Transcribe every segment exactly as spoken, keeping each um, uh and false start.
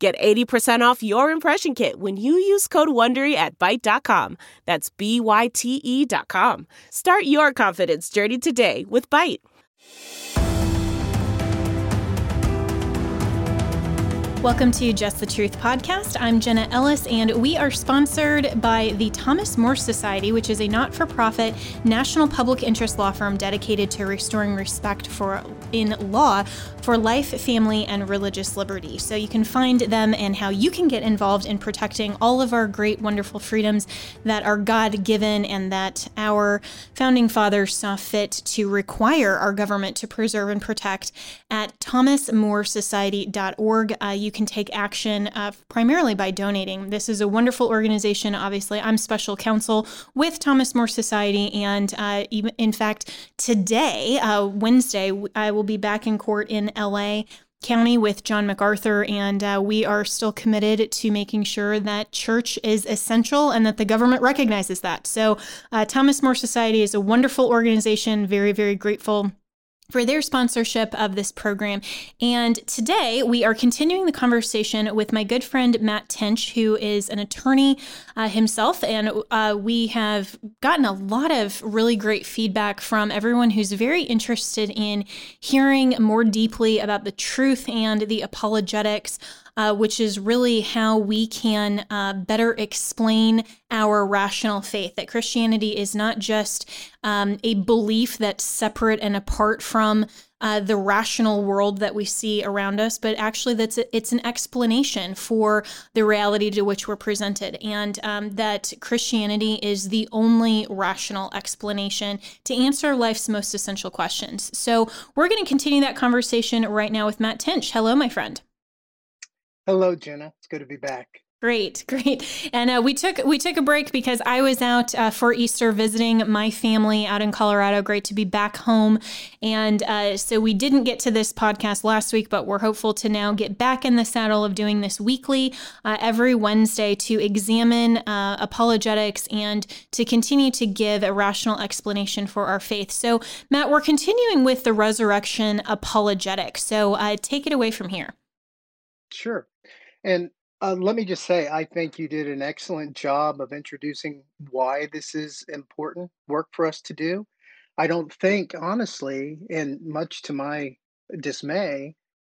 Get eighty percent off your impression kit when you use code WONDERY at byte dot com. That's B Y T E dot com. Start your confidence journey today with Byte. Welcome to Just the Truth podcast. I'm Jenna Ellis, and we are sponsored by the Thomas More Society, which is a not-for-profit national public interest law firm dedicated to restoring respect for in law for life, family, and religious liberty. So you can find them and how you can get involved in protecting all of our great, wonderful freedoms that are God-given and that our founding fathers saw fit to require our government to preserve and protect at thomas more society dot org. Uh, you You can take action uh, primarily by donating. This is a wonderful organization. Obviously, I'm special counsel with Thomas More Society. And uh, in fact, today, uh, Wednesday, I will be back in court in L A County with John MacArthur, and uh, we are still committed to making sure that church is essential and that the government recognizes that. So uh, Thomas More Society is a wonderful organization. Very, very grateful for their sponsorship of this program. And today we are continuing the conversation with my good friend Matt Tinch, who is an attorney uh, himself. And uh, we have gotten a lot of really great feedback from everyone who's very interested in hearing more deeply about the truth and the apologetics, Uh, which is really how we can uh, better explain our rational faith, that Christianity is not just um, a belief that's separate and apart from uh, the rational world that we see around us, but actually that's a, it's an explanation for the reality to which we're presented, and um, that Christianity is the only rational explanation to answer life's most essential questions. So we're going to continue that conversation right now with Matt Tinch. Hello, my friend. Hello, Jenna. It's good to be back. Great, great. And uh, we took we took a break because I was out uh, for Easter visiting my family out in Colorado. Great to be back home. And uh, so we didn't get to this podcast last week, but we're hopeful to now get back in the saddle of doing this weekly uh, every Wednesday to examine uh, apologetics and to continue to give a rational explanation for our faith. So, Matt, we're continuing with the resurrection apologetic. So uh, take it away from here. Sure. And uh, let me just say, I think you did an excellent job of introducing why this is important work for us to do. I don't think, honestly, and much to my dismay,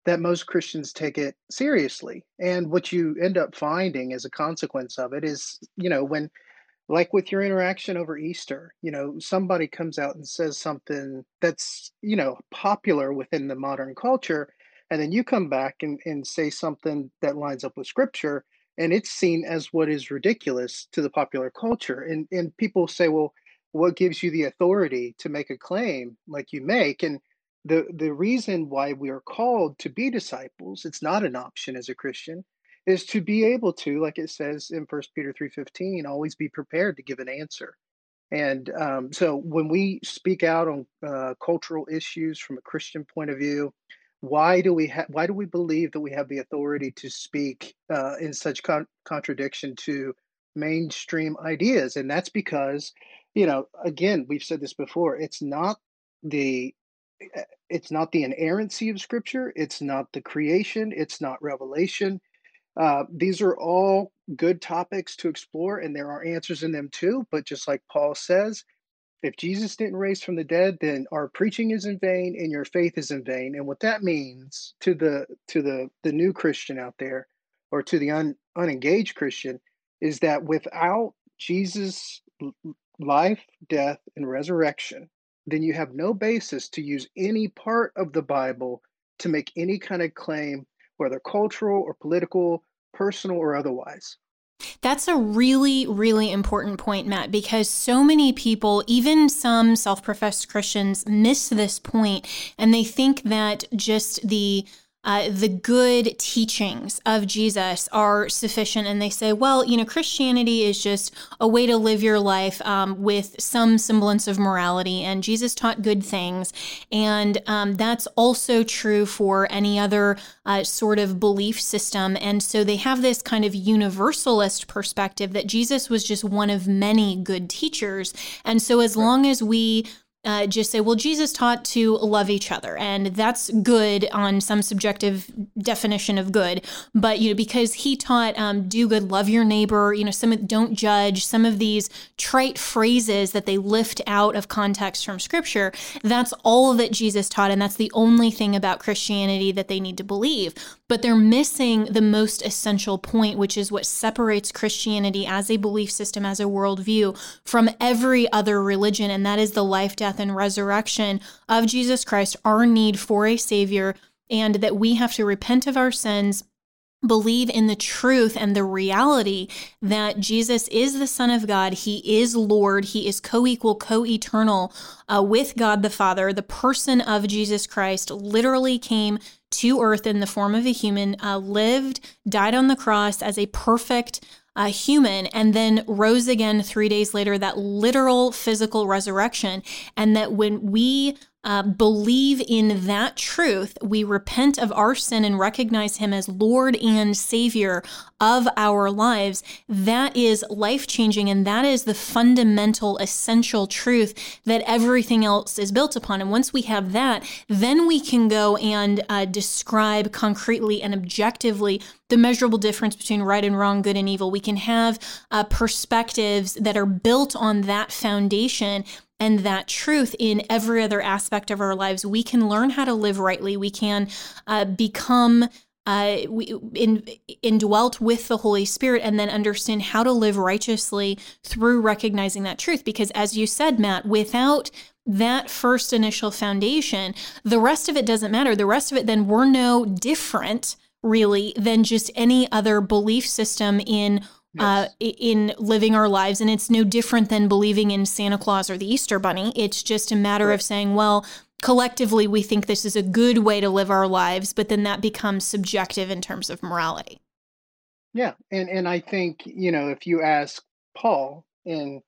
that most Christians take it seriously. And what you end up finding as a consequence of it is, you know, when, like with your interaction over Easter, you know, somebody comes out and says something that's, you know, popular within the modern culture, and then you come back and, and say something that lines up with scripture, and it's seen as what is ridiculous to the popular culture. And and people say, well, what gives you the authority to make a claim like you make? And the, the reason why we are called to be disciples, it's not an option as a Christian, is to be able to, like it says in First Peter three fifteen, always be prepared to give an answer. And um, so when we speak out on uh, cultural issues from a Christian point of view, Why do we ha- why do we believe that we have the authority to speak uh, in such con- contradiction to mainstream ideas? And that's because, you know, again, we've said this before. It's not the it's not the inerrancy of Scripture. It's not the creation. It's not revelation. Uh, these are all good topics to explore, and there are answers in them too. But just like Paul says, if Jesus didn't raise from the dead, then our preaching is in vain and your faith is in vain. And what that means to the to the, the new Christian out there, or to the un, unengaged Christian, is that without Jesus' life, death, and resurrection, then you have no basis to use any part of the Bible to make any kind of claim, whether cultural or political, personal or otherwise. That's a really, really important point, Matt, because so many people, even some self-professed Christians, miss this point, and they think that just the uh, the good teachings of Jesus are sufficient. And they say, well, you know, Christianity is just a way to live your life um, with some semblance of morality. And Jesus taught good things. And um, that's also true for any other uh, sort of belief system. And so they have this kind of universalist perspective that Jesus was just one of many good teachers. And so as long as we Uh, just say, well, Jesus taught to love each other, and that's good on some subjective definition of good. But, you know, because he taught um, do good, love your neighbor, you know, some don't judge, some of these trite phrases that they lift out of context from Scripture, that's all that Jesus taught, and that's the only thing about Christianity that they need to believe. But they're missing the most essential point, which is what separates Christianity as a belief system, as a worldview, from every other religion, and that is the life, death, and resurrection of Jesus Christ, our need for a Savior, and that we have to repent of our sins, believe in the truth and the reality that Jesus is the Son of God. He is Lord. He is co-equal, co-eternal uh, with God the Father. The person of Jesus Christ literally came to earth in the form of a human, uh, lived, died on the cross as a perfect a human, and then rose again three days later, that literal physical resurrection. And that when we uh, believe in that truth, we repent of our sin and recognize him as Lord and Savior of our lives, that is life-changing. And that is the fundamental, essential truth that everything else is built upon. And once we have that, then we can go and uh, describe concretely and objectively the measurable difference between right and wrong, good and evil. We can have uh, perspectives that are built on that foundation and that truth in every other aspect of our lives. We can learn how to live rightly. We can uh, become uh, we, in, indwelt with the Holy Spirit, and then understand how to live righteously through recognizing that truth. Because as you said, Matt, without that first initial foundation, the rest of it doesn't matter. The rest of it, then, we're no different, really, than just any other belief system in yes. uh, in living our lives. And it's no different than believing in Santa Claus or the Easter Bunny. It's just a matter right. of saying, well, collectively, we think this is a good way to live our lives, but then that becomes subjective in terms of morality. Yeah. And, and I think, you know, if you ask Paul, and,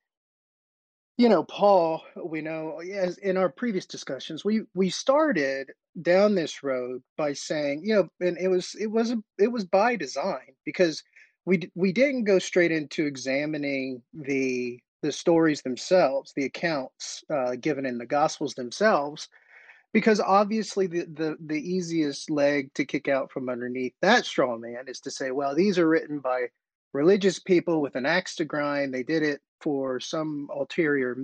you know, Paul, we know, as in our previous discussions, we, we started down this road by saying, you know, and it was it was it was by design, because we we didn't go straight into examining the the stories themselves, the accounts uh, given in the Gospels themselves, because obviously the, the the easiest leg to kick out from underneath that straw man is to say, well, these are written by religious people with an axe to grind. They did it for some ulterior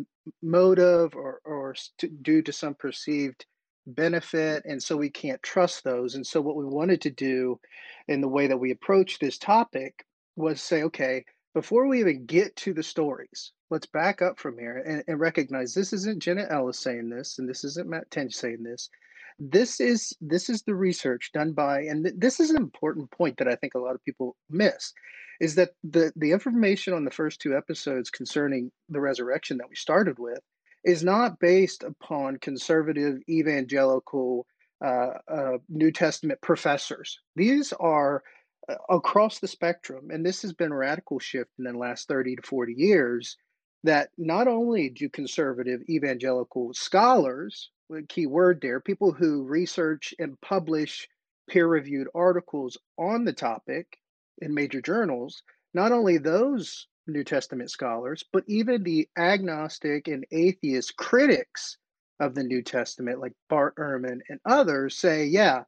motive or or to, due to some perceived benefit, and so we can't trust those. And so what we wanted to do in the way that we approach this topic was say, okay, before we even get to the stories, let's back up from here and, and recognize this isn't Jenna Ellis saying this, and this isn't Matt Tinch saying this. This is this is the research done by, and th- this is an important point that I think a lot of people miss, is that the the information on the first two episodes concerning the resurrection that we started with is not based upon conservative evangelical uh, uh, New Testament professors. These are uh, across the spectrum, and this has been a radical shift in the last thirty to forty years, that not only do conservative evangelical scholars, key word there, people who research and publish peer-reviewed articles on the topic in major journals, not only those New Testament scholars, but even the agnostic and atheist critics of the New Testament, like Bart Ehrman and others, say, yeah,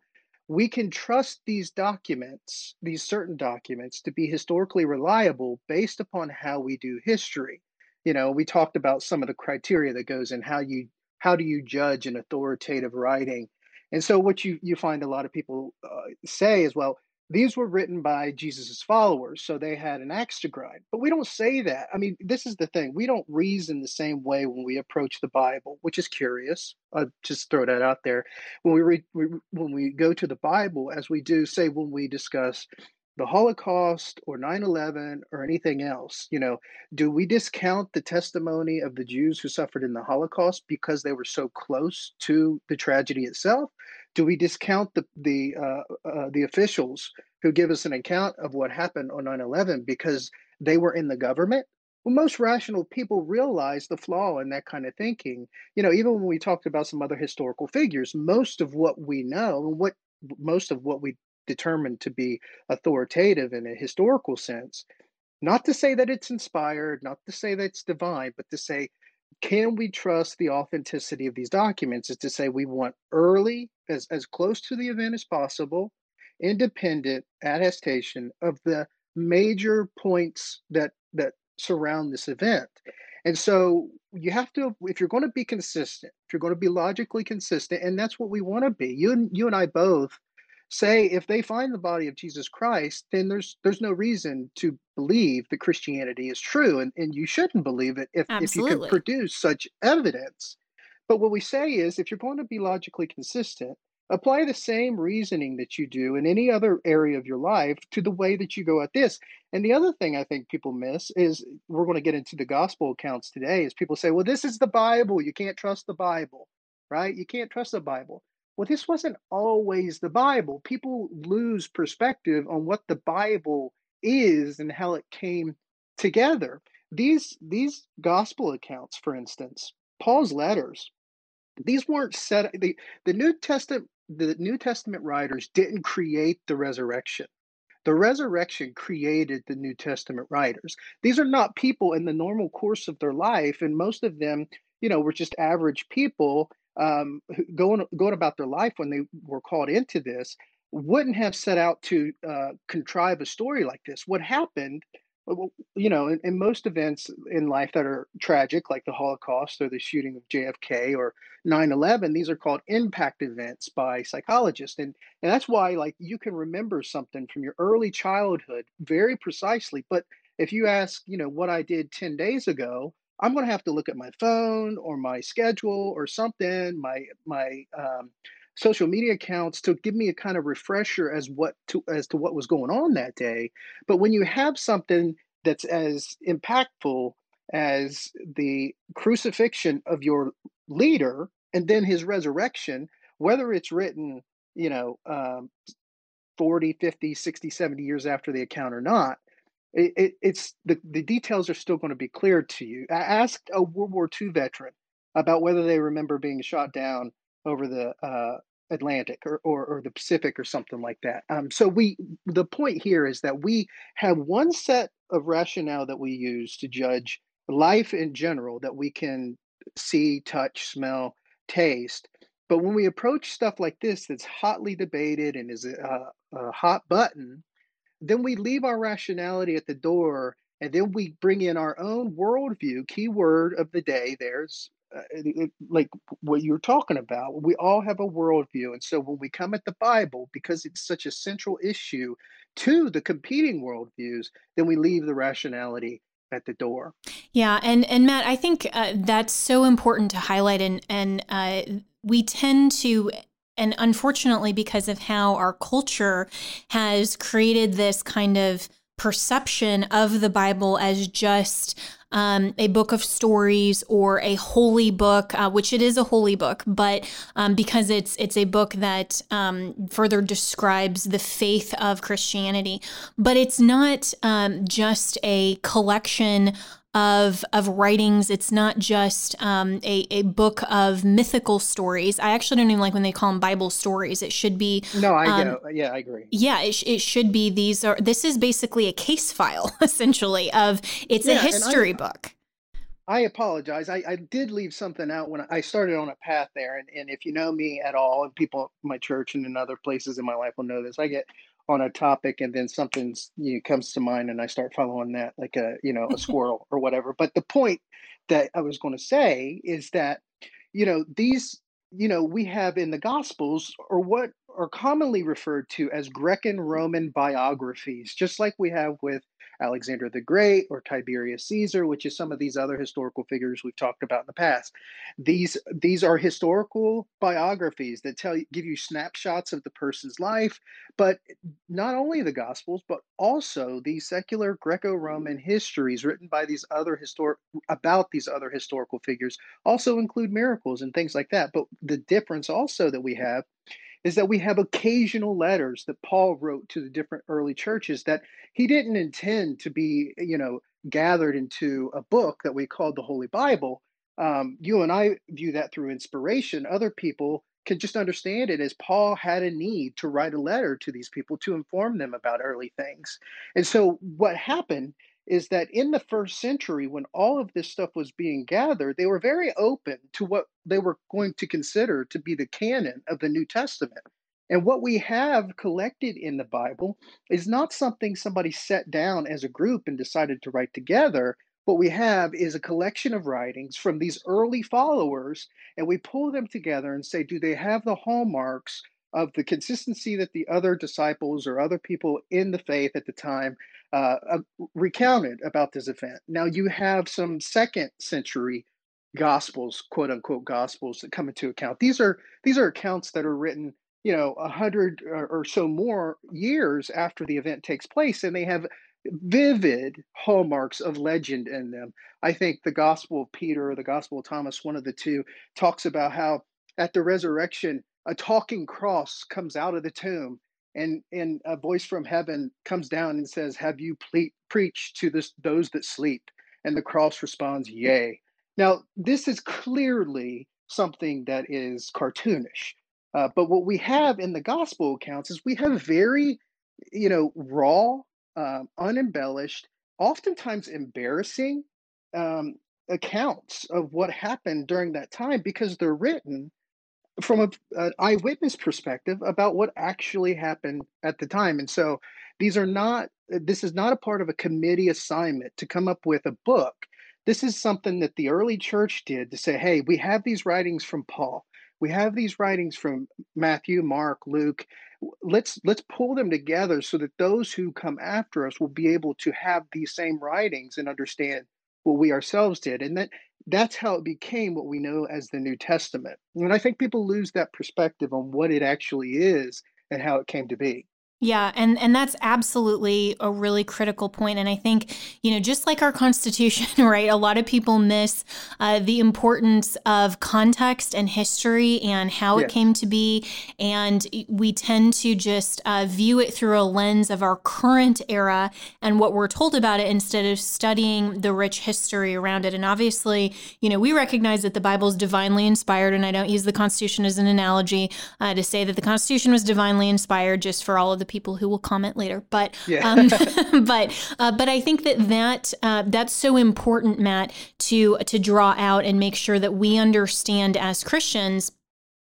we can trust these documents, these certain documents, to be historically reliable based upon how we do history. You know, we talked about some of the criteria that goes in how you how do you judge an authoritative writing. And so what you, you find a lot of people uh, say is, well, these were written by Jesus's followers, so they had an axe to grind. But we don't say that. I mean, this is the thing. We don't reason the same way when we approach the Bible, which is curious. I'll just throw that out there. When we, read, we when we go to the Bible, as we do, say, when we discuss the Holocaust or nine eleven or anything else. You know, do we discount the testimony of the Jews who suffered in the Holocaust because they were so close to the tragedy itself? Do we discount the the uh, uh, the officials who give us an account of what happened on nine eleven because they were in the government? Well, most rational people realize the flaw in that kind of thinking. You know, even when we talked about some other historical figures, most of what we know and what most of what we determined to be authoritative in a historical sense, not to say that it's inspired, not to say that it's divine, but to say, can we trust the authenticity of these documents? Is to say we want early, as, as close to the event as possible, independent attestation of the major points that that surround this event. And so you have to, if you're going to be consistent, if you're going to be logically consistent, and that's what we want to be. You and, you and I both say if they find the body of Jesus Christ, then there's there's no reason to believe that Christianity is true, and, and you shouldn't believe it if, if you can produce such evidence. But what we say is, if you're going to be logically consistent, apply the same reasoning that you do in any other area of your life to the way that you go at this. And the other thing I think people miss is, we're going to get into the gospel accounts today, is people say, well, this is the Bible. You can't trust the Bible, right? You can't trust the Bible. Well, this wasn't always the Bible. People lose perspective on what the Bible is and how it came together. These, these gospel accounts, for instance, Paul's letters, these weren't set, the, the New Testament, the New Testament writers didn't create the resurrection. The resurrection created the New Testament writers. These are not people in the normal course of their life, and most of them, you know, were just average people um, going going about their life when they were called into this. Wouldn't have set out to uh, contrive a story like this. What happened, you know, in, in most events in life that are tragic, like the Holocaust or the shooting of J F K or nine eleven, these are called impact events by psychologists. And, and that's why, like, you can remember something from your early childhood very precisely. But if you ask, you know, what I did ten days ago, I'm going to have to look at my phone or my schedule or something, my my um, social media accounts, to give me a kind of refresher as what to as to what was going on that day. But when you have something that's as impactful as the crucifixion of your leader and then his resurrection, whether it's written, you know, um, forty, fifty, sixty, seventy years after the account or not, it, it, it's the, the details are still going to be clear to you. I asked a World War Two veteran about whether they remember being shot down over the uh, Atlantic or, or or the Pacific or something like that. Um, so we the point here is that we have one set of rationale that we use to judge life in general, that we can see, touch, smell, taste. But when we approach stuff like this that's hotly debated and is a, a hot button, then we leave our rationality at the door, and then we bring in our own worldview. Key word of the day there's Uh, it, like what you're talking about, we all have a worldview. And so when we come at the Bible, because it's such a central issue to the competing worldviews, then we leave the rationality at the door. Yeah. And, and Matt, I think uh, that's so important to highlight. And, and uh, we tend to, and unfortunately, because of how our culture has created this kind of perception of the Bible as just Um, a book of stories or a holy book, uh, which it is a holy book, but um, because it's it's a book that um, further describes the faith of Christianity. But it's not um, just a collection of of writings. It's not just um, a, a book of mythical stories. I actually don't even like when they call them Bible stories. It should be. No, I um, get it. Yeah, I agree. Yeah, it, sh- it should be. These are, this is basically a case file, essentially, of it's yeah, a history I, book. I apologize. I, I did leave something out when I started on a path there. And, and if you know me at all, and people in my church and in other places in my life will know this, I get on a topic and then something you know, comes to mind and I start following that like a, you know, a squirrel or whatever. But the point that I was going to say is that, you know, these, you know, we have in the Gospels, or what are commonly referred to as Greco-Roman biographies, just like we have with Alexander the Great or Tiberius Caesar, which is some of these other historical figures we've talked about in the past. These these are historical biographies that tell give you snapshots of the person's life, but not only the Gospels, but also these secular Greco-Roman histories written by these other historic about these other historical figures also include miracles and things like that. But the difference also that we have is that we have occasional letters that Paul wrote to the different early churches that he didn't intend to be, you know, gathered into a book that we called the Holy Bible. Um, you and I view that through inspiration. Other people can just understand it as Paul had a need to write a letter to these people to inform them about early things. And so what happened is that in the first century, when all of this stuff was being gathered, they were very open to what they were going to consider to be the canon of the New Testament. And what we have collected in the Bible is not something somebody sat down as a group and decided to write together. What we have is a collection of writings from these early followers, and we pull them together and say, do they have the hallmarks of the consistency that the other disciples or other people in the faith at the time uh, uh, recounted about this event? Now you have some second century gospels, quote unquote gospels, that come into account. These are these are accounts that are written, you know, a hundred or, or so more years after the event takes place, and they have vivid hallmarks of legend in them. I think the Gospel of Peter or the Gospel of Thomas, one of the two, talks about how at the resurrection, a talking cross comes out of the tomb, and, and a voice from heaven comes down and says, have you ple- preached to this, those that sleep? And the cross responds, yea. Now, this is clearly something that is cartoonish. Uh, but what we have in the gospel accounts is we have very, you know, raw, um, unembellished, oftentimes embarrassing um, accounts of what happened during that time, because they're written from a, an eyewitness perspective about what actually happened at the time. And so these are not, this is not a part of a committee assignment to come up with a book. This is something that the early church did to say, hey, we have these writings from Paul. We have these writings from Matthew, Mark, Luke. Let's let's pull them together so that those who come after us will be able to have these same writings and understand what we ourselves did. And that That's how it became what we know as the New Testament. And I think people lose that perspective on what it actually is and how it came to be. Yeah, and, and that's absolutely a really critical point. And I think, you know, just like our Constitution, right, a lot of people miss uh, the importance of context and history and how yeah. it came to be. And we tend to just uh, view it through a lens of our current era and what we're told about it instead of studying the rich history around it. And obviously, you know, we recognize that the Bible is divinely inspired, and I don't use the Constitution as an analogy uh, to say that the Constitution was divinely inspired, just for all of the people who will comment later, but yeah. um, but uh, but I think that that uh, that's so important, Matt, to to draw out and make sure that we understand as Christians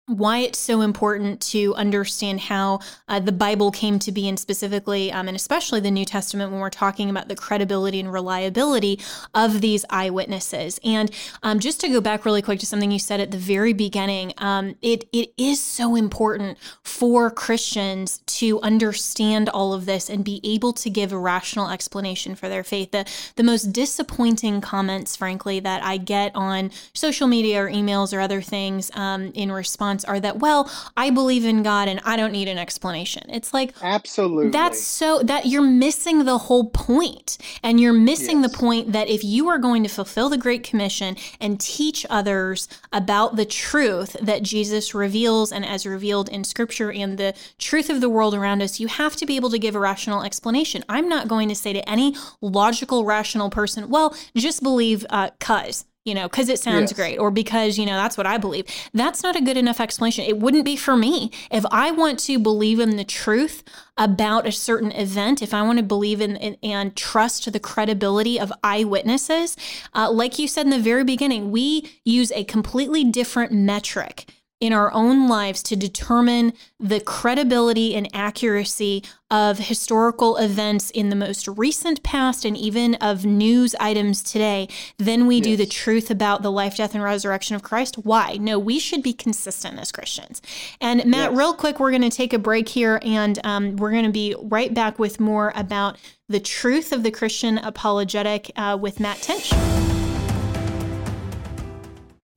why it's so important to understand how uh, the Bible came to be, and specifically, um, and especially the New Testament, when we're talking about the credibility and reliability of these eyewitnesses. And um, just to go back really quick to something you said at the very beginning, um, it it is so important for Christians to understand all of this and be able to give a rational explanation for their faith. The, the most disappointing comments, frankly, that I get on social media or emails or other things um, in response are that, well, I believe in God and I don't need an explanation. It's like, absolutely. That's so, that you're missing the whole point. And you're missing yes. the point that if you are going to fulfill the Great Commission and teach others about the truth that Jesus reveals and as revealed in Scripture and the truth of the world around us, you have to be able to give a rational explanation. I'm not going to say to any logical, rational person, well, just believe uh, cause. You know, because it sounds yes. great, or because, you know, that's what I believe. That's not a good enough explanation. It wouldn't be for me. If I want to believe in the truth about a certain event, if I want to believe in, in and trust the credibility of eyewitnesses, uh, like you said in the very beginning, we use a completely different metric in our own lives to determine the credibility and accuracy of historical events in the most recent past and even of news items today than we yes. do the truth about the life, death, and resurrection of Christ? Why? No, we should be consistent as Christians. And Matt, yes. real quick, we're going to take a break here, and um, we're going to be right back with more about the truth of the Christian apologetic uh, with Matt Tinch.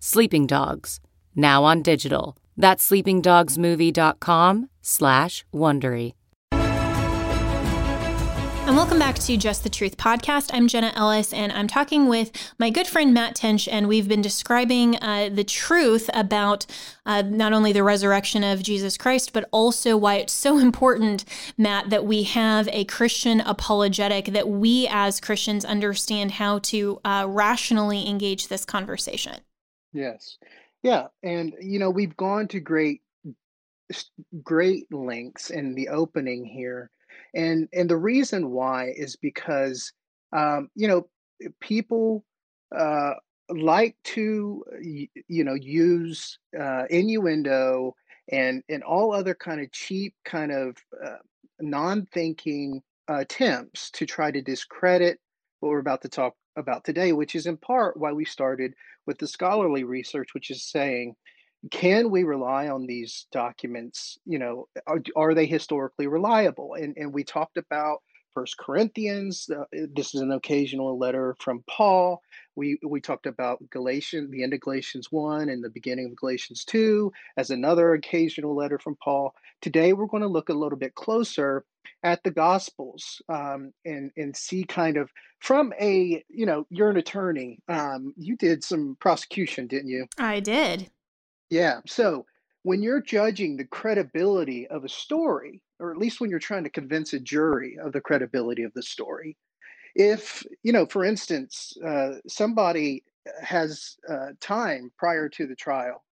Sleeping Dogs, now on digital. That's sleepingdogsmovie.com slash Wondery. And welcome back to Just the Truth podcast. I'm Jenna Ellis, and I'm talking with my good friend Matt Tinch, and we've been describing uh, the truth about uh, not only the resurrection of Jesus Christ, but also why it's so important, Matt, that we have a Christian apologetic, that we as Christians understand how to uh, rationally engage this conversation. Yes. Yeah. And, you know, we've gone to great, great lengths in the opening here. And and the reason why is because, um, you know, people uh, like to, you know, use uh, innuendo and, and all other kind of cheap kind of uh, non-thinking uh, attempts to try to discredit what we're about to talk about today, which is in part why we started with the scholarly research, which is saying, can we rely on these documents? You know, are, are they historically reliable? And and we talked about First Corinthians. Uh, this is an occasional letter from Paul. We we talked about Galatians, the end of Galatians one and the beginning of Galatians two as another occasional letter from Paul. Today, we're going to look a little bit closer at the Gospels um, and and see kind of from a, you know, you're an attorney. Um, you did some prosecution, didn't you? I did. Yeah. So when you're judging the credibility of a story, or at least when you're trying to convince a jury of the credibility of the story, if, you know, for instance, uh, somebody has uh, time prior to the trial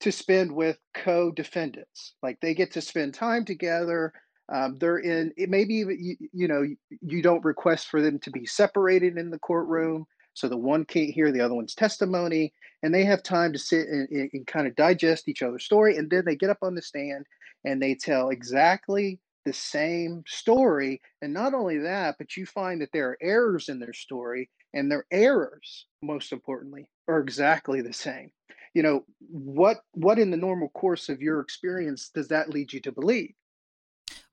to spend with co-defendants, like they get to spend time together. Um, they're in, it maybe, you, you know, you don't request for them to be separated in the courtroom. So the one can't hear the other one's testimony, and they have time to sit and, and kind of digest each other's story. And then they get up on the stand and they tell exactly the same story. And not only that, but you find that there are errors in their story, and their errors, most importantly, are exactly the same. You know, what, what in the normal course of your experience does that lead you to believe?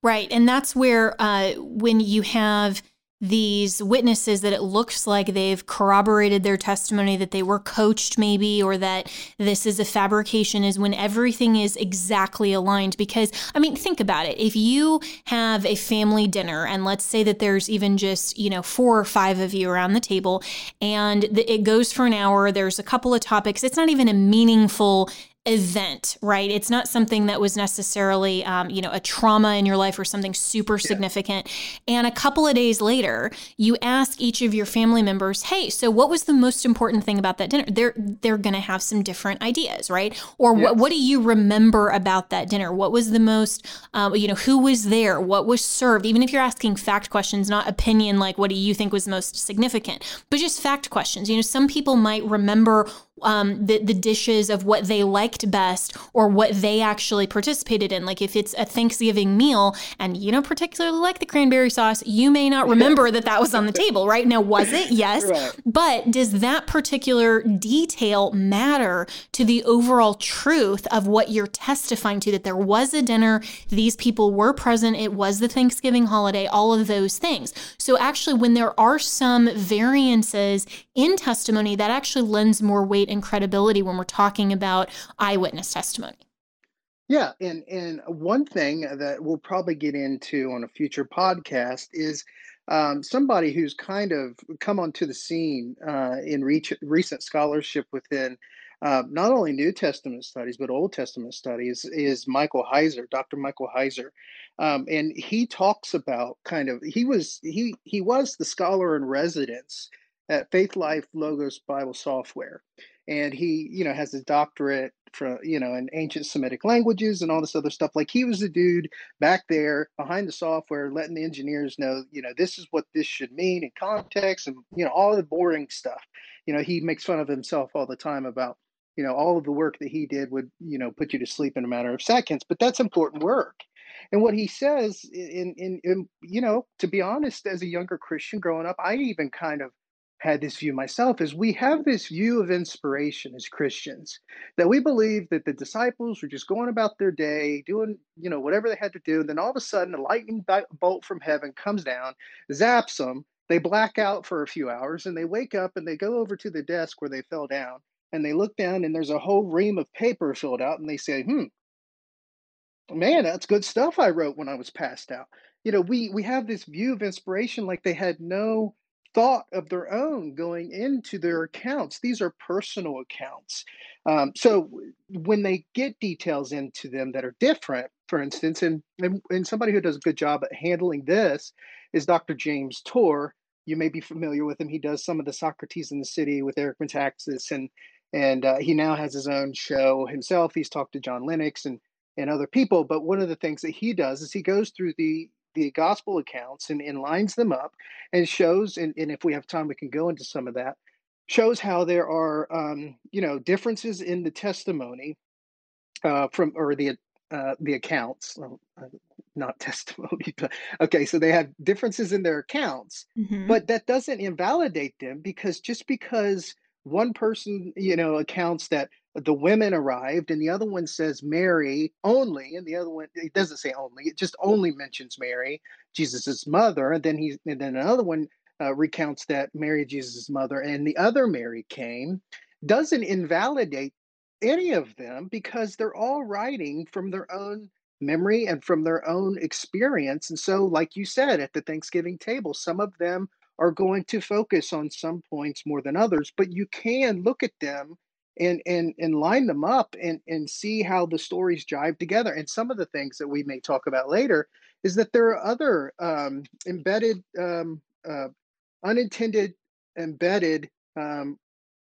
Right. And that's where uh, when you have these witnesses that it looks like they've corroborated their testimony, that they were coached maybe, or that this is a fabrication, is when everything is exactly aligned. Because, I mean, think about it. If you have a family dinner, and let's say that there's even just, you know, four or five of you around the table, and the, it goes for an hour, there's a couple of topics, it's not even a meaningful event, right? It's not something that was necessarily, um, you know, a trauma in your life or something super significant. Yeah. And a couple of days later, you ask each of your family members, hey, so what was the most important thing about that dinner? They're, they're going to have some different ideas, right? Or yes. what, what do you remember about that dinner? What was the most, um, you know, who was there? What was served? Even if you're asking fact questions, not opinion, like what do you think was most significant, but just fact questions. You know, some people might remember Um, the, the dishes of what they liked best or what they actually participated in. Like if it's a Thanksgiving meal and you don't particularly like the cranberry sauce, you may not remember that that was on the table, right? Now, was it? Yes. Right. But does that particular detail matter to the overall truth of what you're testifying to, that there was a dinner, these people were present, it was the Thanksgiving holiday, all of those things. So actually, when there are some variances in testimony, that actually lends more weight and credibility when we're talking about eyewitness testimony. Yeah. And and one thing that we'll probably get into on a future podcast is Um, somebody who's kind of come onto the scene uh, in re- recent scholarship within uh, not only New Testament studies, but Old Testament studies is Michael Heiser, Doctor Michael Heiser. Um, and he talks about kind of, he was, he, he was the scholar in residence at Faithlife Logos Bible Software. And he, you know, has his doctorate from, you know, in ancient Semitic languages and all this other stuff. Like, he was the dude back there behind the software, letting the engineers know, you know, this is what this should mean in context and, you know, all the boring stuff. You know, he makes fun of himself all the time about, you know, all of the work that he did would, you know, put you to sleep in a matter of seconds, but that's important work. And what he says in, in, in you know, to be honest, as a younger Christian growing up, I even kind of had this view myself, is we have this view of inspiration as Christians, that we believe that the disciples were just going about their day, doing, you know, whatever they had to do. And then all of a sudden a lightning bolt from heaven comes down, zaps them. They black out for a few hours and they wake up and they go over to the desk where they fell down and they look down and there's a whole ream of paper filled out and they say, hmm, man, that's good stuff I wrote when I was passed out. You know, we, we have this view of inspiration like they had no thought of their own going into their accounts. These are personal accounts. Um, so when they get details into them that are different, for instance, and, and, and somebody who does a good job at handling this is Doctor James Tour. You may be familiar with him. He does some of the Socrates in the City with Eric Metaxas, and and uh, he now has his own show himself. He's talked to John Lennox and, and other people. But one of the things that he does is he goes through the the gospel accounts and, and lines them up and shows, and, and if we have time, we can go into some of that, shows how there are, um, you know, differences in the testimony uh, from, or the uh, the accounts, oh, not testimony, but, okay, so they have differences in their accounts, mm-hmm. but that doesn't invalidate them, because just because one person, you know, accounts that the women arrived and the other one says Mary only, and the other one, it doesn't say only, it just only mentions Mary, Jesus's mother. And then he, and then another one uh, recounts that Mary, Jesus's mother, and the other Mary came, doesn't invalidate any of them, because they're all writing from their own memory and from their own experience. And so, like you said, at the Thanksgiving table, some of them are going to focus on some points more than others, but you can look at them and and and line them up and, and see how the stories jive together. And some of the things that we may talk about later is that there are other um, embedded, um, uh, unintended, embedded um,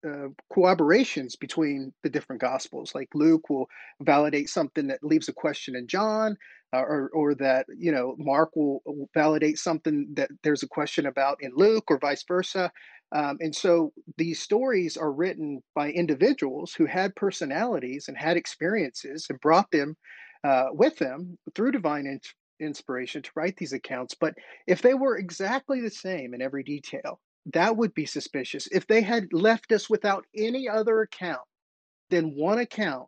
uh, corroborations between the different gospels. Like Luke will validate something that leaves a question in John, uh, or or that, you know, Mark will validate something that there's a question about in Luke, or vice versa. Um, and so these stories are written by individuals who had personalities and had experiences and brought them uh, with them through divine in- inspiration to write these accounts. But if they were exactly the same in every detail, that would be suspicious. If they had left us without any other account than one account,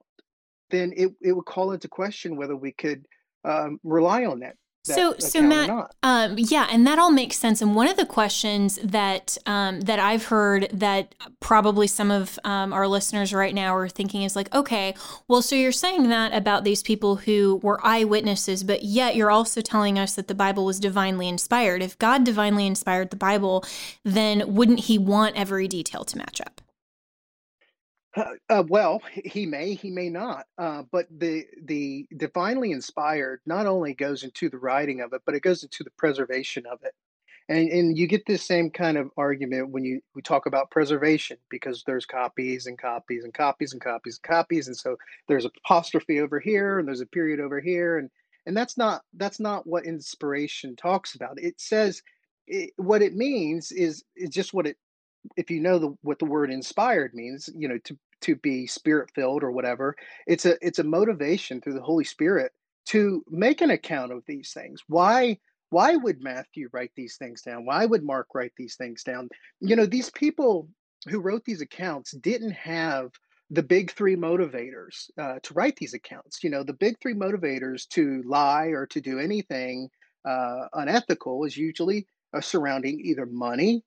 then it, it would call into question whether we could um, rely on that. So, so Matt, um, yeah, and that all makes sense. And one of the questions that um, that I've heard that probably some of um, our listeners right now are thinking is like, okay, well, so you're saying that about these people who were eyewitnesses, but yet you're also telling us that the Bible was divinely inspired. If God divinely inspired the Bible, then wouldn't he want every detail to match up? Uh, uh, well, he may, he may not. Uh, but the the divinely inspired not only goes into the writing of it, but it goes into the preservation of it. And and you get this same kind of argument when you we talk about preservation, because there's copies and copies and copies and copies and copies, and so there's an apostrophe over here and there's a period over here, and and that's not that's not what inspiration talks about. It says it, what it means is is just what it. If you know the, what the word inspired means, you know, to, to be spirit filled or whatever, it's a, it's a motivation through the Holy Spirit to make an account of these things. Why, why would Matthew write these things down? Why would Mark write these things down? You know, these people who wrote these accounts didn't have the big three motivators uh, to write these accounts. You know, the big three motivators to lie or to do anything uh, unethical is usually uh, surrounding either money,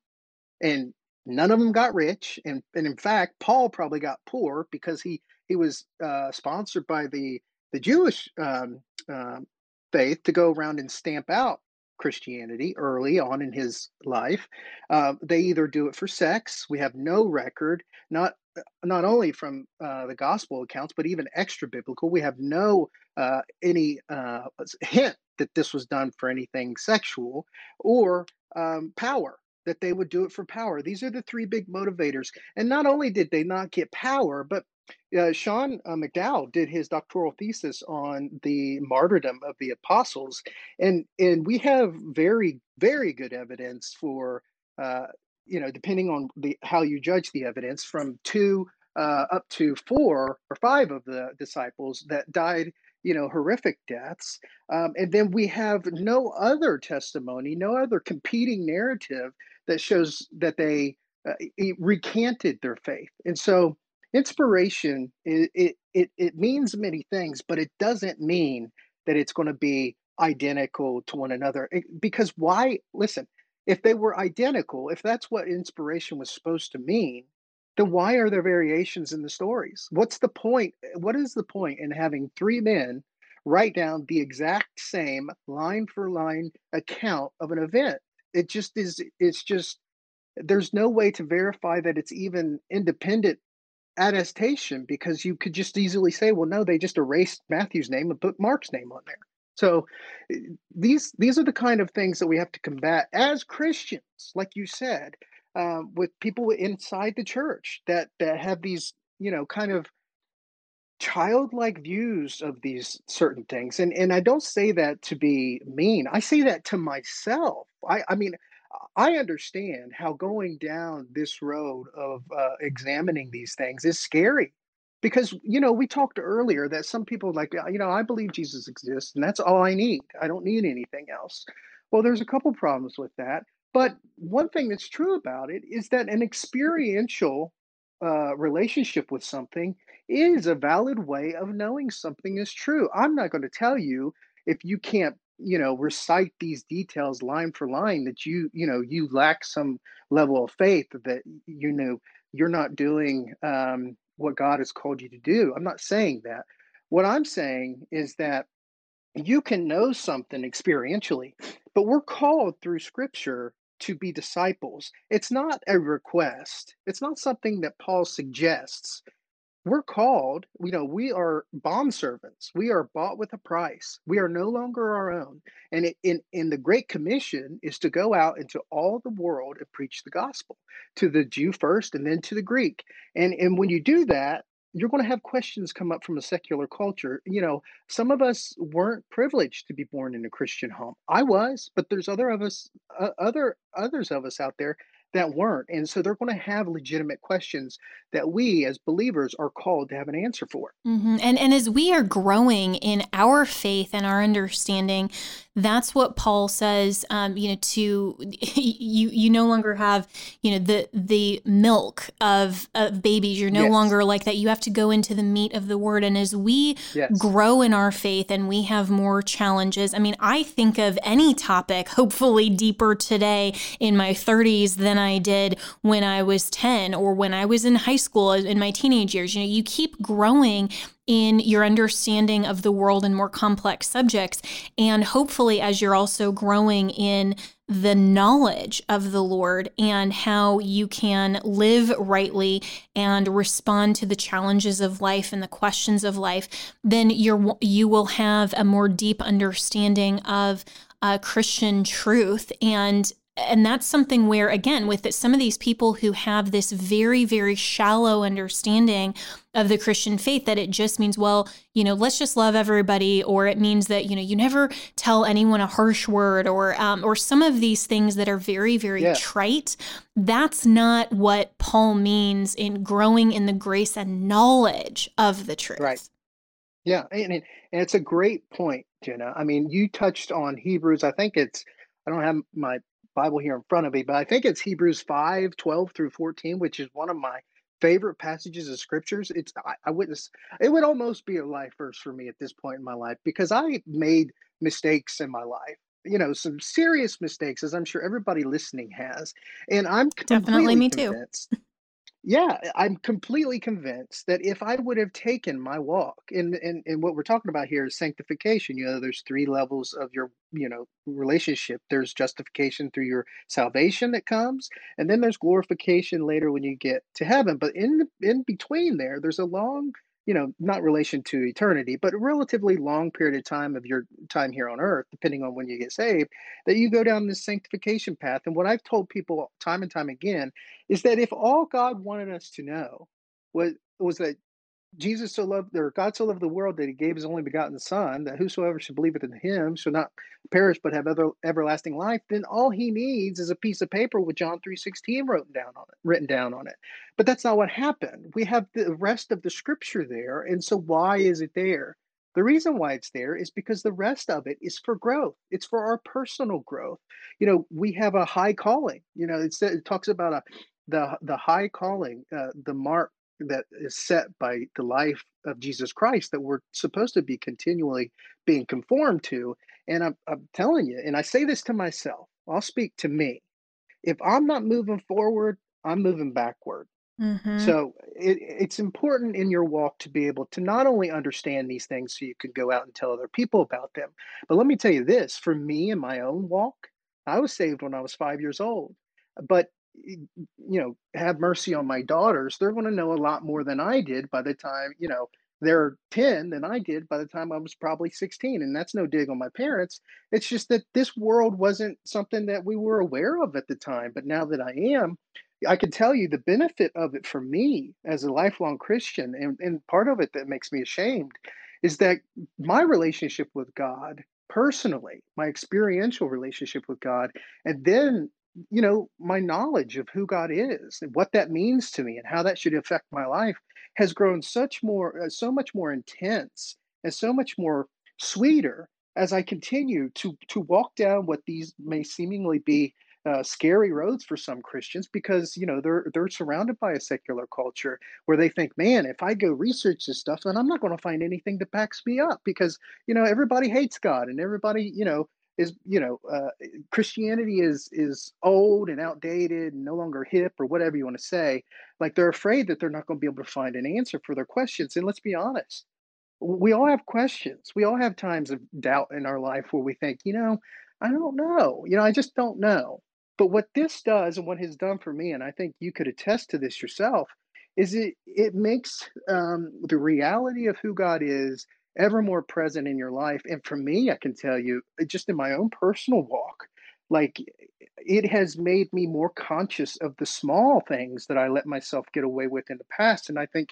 and none of them got rich, and, and in fact, Paul probably got poor because he he was uh, sponsored by the the Jewish um, uh, faith to go around and stamp out Christianity early on in his life. Uh, they either do it for sex. We have no record, not not only from uh, the gospel accounts, but even extra biblical. We have no uh, any uh, hint that this was done for anything sexual, or um, power, that they would do it for power. These are the three big motivators. And not only did they not get power, but Uh, Sean uh, McDowell did his doctoral thesis on the martyrdom of the apostles, and and we have very, very good evidence for, uh, you know, depending on the how you judge the evidence, from two uh, up to four or five of the disciples that died, you know, horrific deaths. Um, and then we have no other testimony, no other competing narrative that shows that they uh, recanted their faith. And so inspiration, it, it it means many things, but it doesn't mean that it's going to be identical to one another. It, because why? Listen, if they were identical, if that's what inspiration was supposed to mean, then why are there variations in the stories? What's the point? What is the point in having three men write down the exact same line for line account of an event? It just is. It's just, there's no way to verify that it's even independent attestation, because you could just easily say, well, no, they just erased Matthew's name and put Mark's name on there. So these these are the kind of things that we have to combat as Christians, like you said, uh, with people inside the church that that have these, you know, kind of childlike views of these certain things. And and I don't say that to be mean. I say that to myself. I I mean. I understand how going down this road of uh, examining these things is scary, because, you know, we talked earlier that some people are like, you know, I believe Jesus exists and that's all I need. I don't need anything else. Well, there's a couple problems with that. But one thing that's true about it is that an experiential uh, relationship with something is a valid way of knowing something is true. I'm not going to tell you if you can't, you know, recite these details line for line that you, you know, you lack some level of faith, that, you know, you're not doing um, what God has called you to do. I'm not saying that. What I'm saying is that you can know something experientially, but we're called through Scripture to be disciples. It's not a request. It's not something that Paul suggests. We're called, you know, we are bondservants. We are bought with a price. We are no longer our own. And it, in, in the Great Commission is to go out into all the world and preach the gospel to the Jew first and then to the Greek. And, and when you do that, you're going to have questions come up from a secular culture. You know, some of us weren't privileged to be born in a Christian home. I was, but there's other of us, uh, other others of us out there that weren't. And so they're going to have legitimate questions that we as believers are called to have an answer for. Mm-hmm. And, and as we are growing in our faith and our understanding, that's what Paul says, um, you know, to you, you no longer have, you know, the, the milk of, of babies. You're no yes. longer like that. You have to go into the meat of the word. And as we yes. grow in our faith and we have more challenges, I mean, I think of any topic, hopefully deeper today in my thirties than I did when I was ten or when I was in high school in my teenage years. You know, you keep growing in your understanding of the world and more complex subjects. And hopefully, as you're also growing in the knowledge of the Lord and how you can live rightly and respond to the challenges of life and the questions of life, then you're, you will have a more deep understanding of uh, Christian truth. And And that's something where, again, with some of these people who have this very, very shallow understanding of the Christian faith, that it just means, well, you know, let's just love everybody, or it means that, you know, you never tell anyone a harsh word, or um, or some of these things that are very, very yeah. trite. That's not what Paul means in growing in the grace and knowledge of the truth. Right. Yeah, and, and it's a great point, Jenna. I mean, you touched on Hebrews. I think it's, I don't have my Bible here in front of me, but I think it's Hebrews five, twelve through fourteen, which is one of my favorite passages of scriptures. It's I, I witness it would almost be a life verse for me at this point in my life, because I made mistakes in my life, you know, some serious mistakes, as I'm sure every listening has. And I'm definitely me too. yeah, I'm completely convinced that if I would have taken my walk, and, and, and what we're talking about here is sanctification. You know, there's three levels of your, you know, relationship. There's justification through your salvation that comes, and then there's glorification later when you get to heaven. But in the, in between there, there's a long, you know, not relation to eternity, but a relatively long period of time of your time here on earth, depending on when you get saved, that you go down this sanctification path. And what I've told people time and time again is that if all God wanted us to know was, was that Jesus so loved, or God so loved the world that he gave his only begotten son, that whosoever should believe it in him shall not perish but have ever, everlasting life, then all he needs is a piece of paper with John three sixteen written down on it, written down on it. But that's not what happened. We have the rest of the scripture there, and so why is it there? The reason why it's there is because the rest of it is for growth. It's for our personal growth. You know, we have a high calling. You know, it's, it talks about a, the, the high calling, uh, the mark that is set by the life of Jesus Christ that we're supposed to be continually being conformed to. And I'm, I'm telling you, and I say this to myself, I'll speak to me. If I'm not moving forward, I'm moving backward. Mm-hmm. So it, it's important in your walk to be able to not only understand these things so you can go out and tell other people about them, but let me tell you this, for me in my own walk, I was saved when I was five years old, but you know, have mercy on my daughters. They're going to know a lot more than I did by the time, you know, they're ten than I did by the time I was probably sixteen. And that's no dig on my parents. It's just that this world wasn't something that we were aware of at the time. But now that I am, I can tell you the benefit of it for me as a lifelong Christian. And, and part of it that makes me ashamed is that my relationship with God personally, my experiential relationship with God, and then you know, my knowledge of who God is and what that means to me and how that should affect my life has grown such more, so much more intense and so much more sweeter as I continue to to walk down what these may seemingly be uh, scary roads for some Christians, because, you know, they're they're surrounded by a secular culture where they think, man, if I go research this stuff, then I'm not going to find anything that backs me up because, you know, everybody hates God and everybody, you know, is, you know, uh, Christianity is is old and outdated and no longer hip or whatever you want to say. Like, they're afraid that they're not going to be able to find an answer for their questions. And let's be honest, we all have questions. We all have times of doubt in our life where we think, you know, I don't know. You know, I just don't know. But what this does and what has done for me, and I think you could attest to this yourself, is it, it makes um, the reality of who God is ever more present in your life. And for me, I can tell you, just in my own personal walk, like, it has made me more conscious of the small things that I let myself get away with in the past. And I think,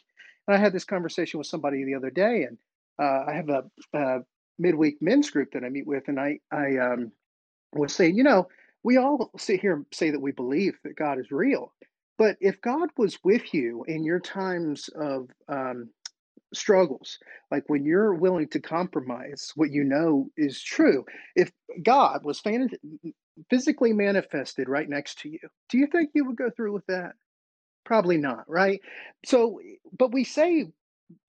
and I had this conversation with somebody the other day, and uh, I have a, a midweek men's group that I meet with, and I, I um, was saying, you know, we all sit here and say that we believe that God is real. But if God was with you in your times of um, struggles, like when you're willing to compromise what you know is true, if God was fan- physically manifested right next to you, do you think you would go through with that? Probably not, right? So, but we say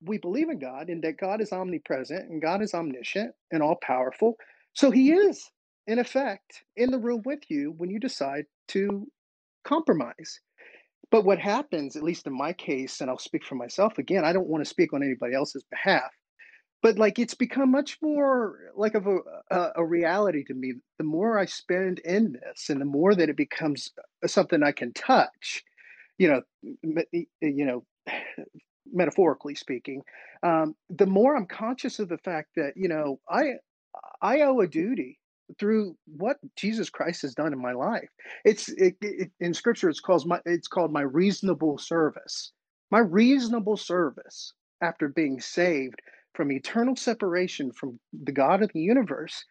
we believe in God and that God is omnipresent and God is omniscient and all-powerful. So he is, in effect, in the room with you when you decide to compromise. But what happens, at least in my case, and I'll speak for myself again, I don't want to speak on anybody else's behalf, but like, it's become much more like of a, a, a reality to me. The more I spend in this and the more that it becomes something I can touch, you know, me, you know, metaphorically speaking, um, the more I'm conscious of the fact that, you know, I, I owe a duty through what Jesus Christ has done in my life. It's it, it, in scripture, it's called my, it's called my reasonable service, my reasonable service after being saved from eternal separation from the God of the universe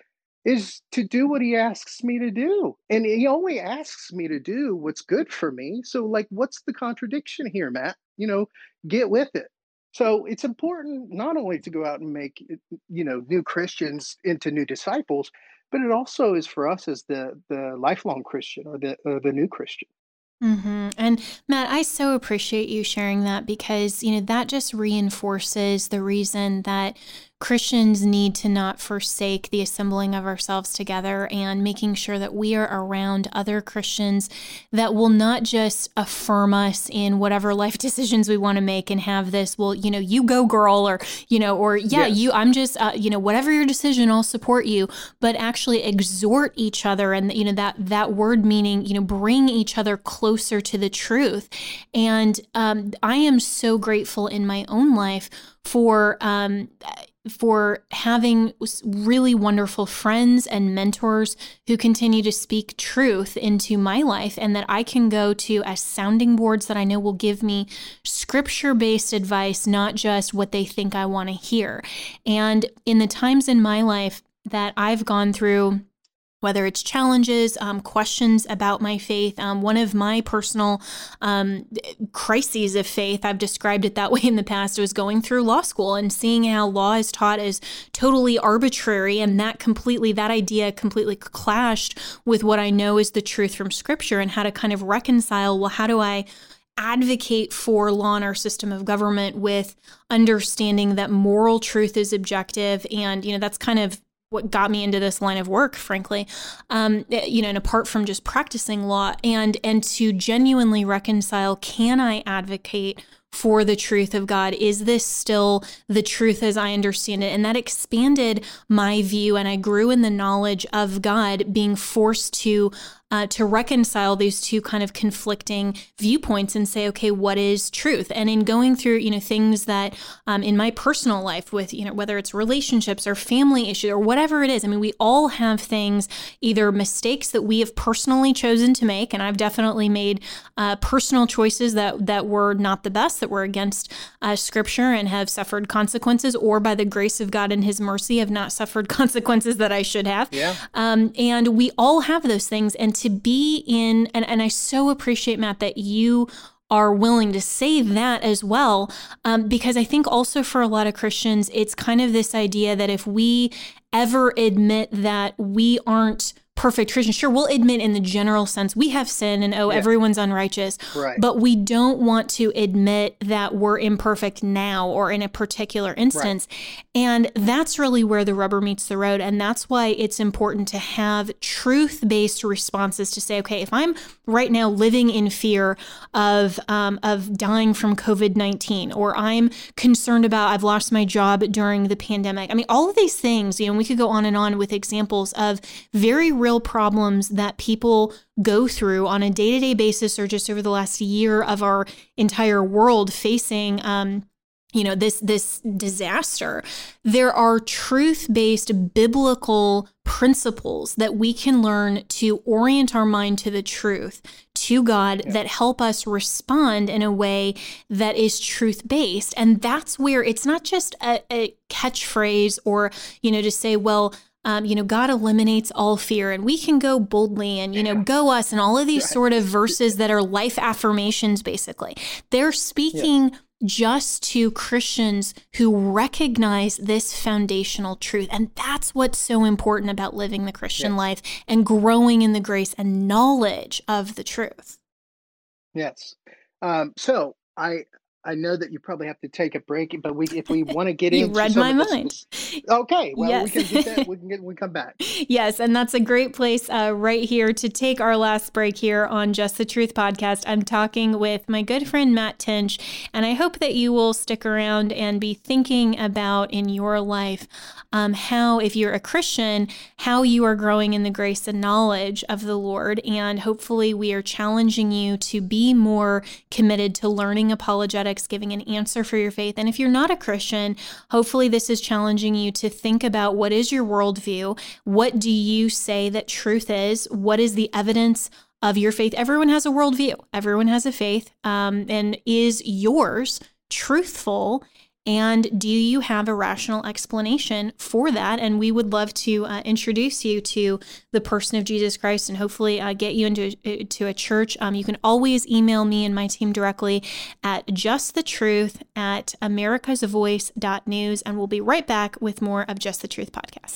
is to do what he asks me to do. And he only asks me to do what's good for me. So like, what's the contradiction here, Matt? You know, get with it. So it's important not only to go out and make, you know, new Christians into new disciples, but it also is for us as the the lifelong Christian or the or the new Christian. Mm-hmm. And Matt, I so appreciate you sharing that, because, you know, that just reinforces the reason that Christians need to not forsake the assembling of ourselves together and making sure that we are around other Christians that will not just affirm us in whatever life decisions we want to make and have this, well, you know, you go girl, or, you know, or yeah, yes. you, I'm just, uh, you know, whatever your decision, I'll support you, but actually exhort each other. And, you know, that, that word meaning, you know, bring each other closer to the truth. And um, I am so grateful in my own life for, um, for having really wonderful friends and mentors who continue to speak truth into my life, and that I can go to as sounding boards that I know will give me scripture-based advice, not just what they think I want to hear. And in the times in my life that I've gone through, whether it's challenges, um, questions about my faith. Um, one of my personal um, crises of faith, I've described it that way in the past, was going through law school and seeing how law is taught as totally arbitrary, and that completely, that idea completely clashed with what I know is the truth from Scripture, and how to kind of reconcile, well, how do I advocate for law in our system of government with understanding that moral truth is objective? And, you know, that's kind of what got me into this line of work, frankly, um, you know, and apart from just practicing law, and and to genuinely reconcile, can I advocate for the truth of God? Is this still the truth as I understand it? And that expanded my view, and I grew in the knowledge of God, being forced to Uh, to reconcile these two kind of conflicting viewpoints and say, okay, what is truth? And in going through, you know, things that um, in my personal life with, you know, whether it's relationships or family issues or whatever it is, I mean, we all have things, either mistakes that we have personally chosen to make, and I've definitely made uh, personal choices that that were not the best, that were against uh, Scripture, and have suffered consequences, or by the grace of God and His mercy have not suffered consequences that I should have. Yeah. Um, and we all have those things. And to be in, and, and I so appreciate, Matt, that you are willing to say that as well, um, because I think also for a lot of Christians, it's kind of this idea that if we ever admit that we aren't perfect Christians, sure, we'll admit in the general sense we have sin, and oh, yeah. everyone's unrighteous, right. but we don't want to admit that we're imperfect now or in a particular instance. Right. And that's really where the rubber meets the road. And that's why it's important to have truth-based responses to say, okay, if I'm right now living in fear of, um, of dying from covid nineteen, or I'm concerned about I've lost my job during the pandemic. I mean, all of these things, you know, we could go on and on with examples of very real problems that people go through on a day-to-day basis, or just over the last year of our entire world facing, um, you know, this, this disaster. There are truth-based biblical principles that we can learn to orient our mind to the truth, to God, yeah. that help us respond in a way that is truth-based. And that's where it's not just a, a catchphrase, or, you know, to say, well, Um, you know, God eliminates all fear, and we can go boldly, and, you know, go us, and all of these sort of verses that are life affirmations, basically. They're speaking yeah. just to Christians who recognize this foundational truth. And that's what's so important about living the Christian yes. life and growing in the grace and knowledge of the truth. Yes. Um, so I... I know that you probably have to take a break, but we, if we want to get you into read my mind. Okay, well, yes. we can get that. We can get we come back. Yes, and that's a great place uh, right here to take our last break here on Just the Truth podcast. I'm talking with my good friend Matt Tinch, and I hope that you will stick around and be thinking about in your life um, how, if you're a Christian, how you are growing in the grace and knowledge of the Lord, and hopefully we are challenging you to be more committed to learning apologetics, giving an answer for your faith. And if you're not a Christian, hopefully this is challenging you to think about, what is your worldview? What do you say that truth is? What is the evidence of your faith? Everyone has a worldview. Everyone has a faith. Um, and is yours truthful? And do you have a rational explanation for that? And we would love to uh, introduce you to the person of Jesus Christ, and hopefully uh, get you into a, to a church. Um, you can always email me and my team directly at just the truth at americas voice dot news. And we'll be right back with more of Just the Truth podcast.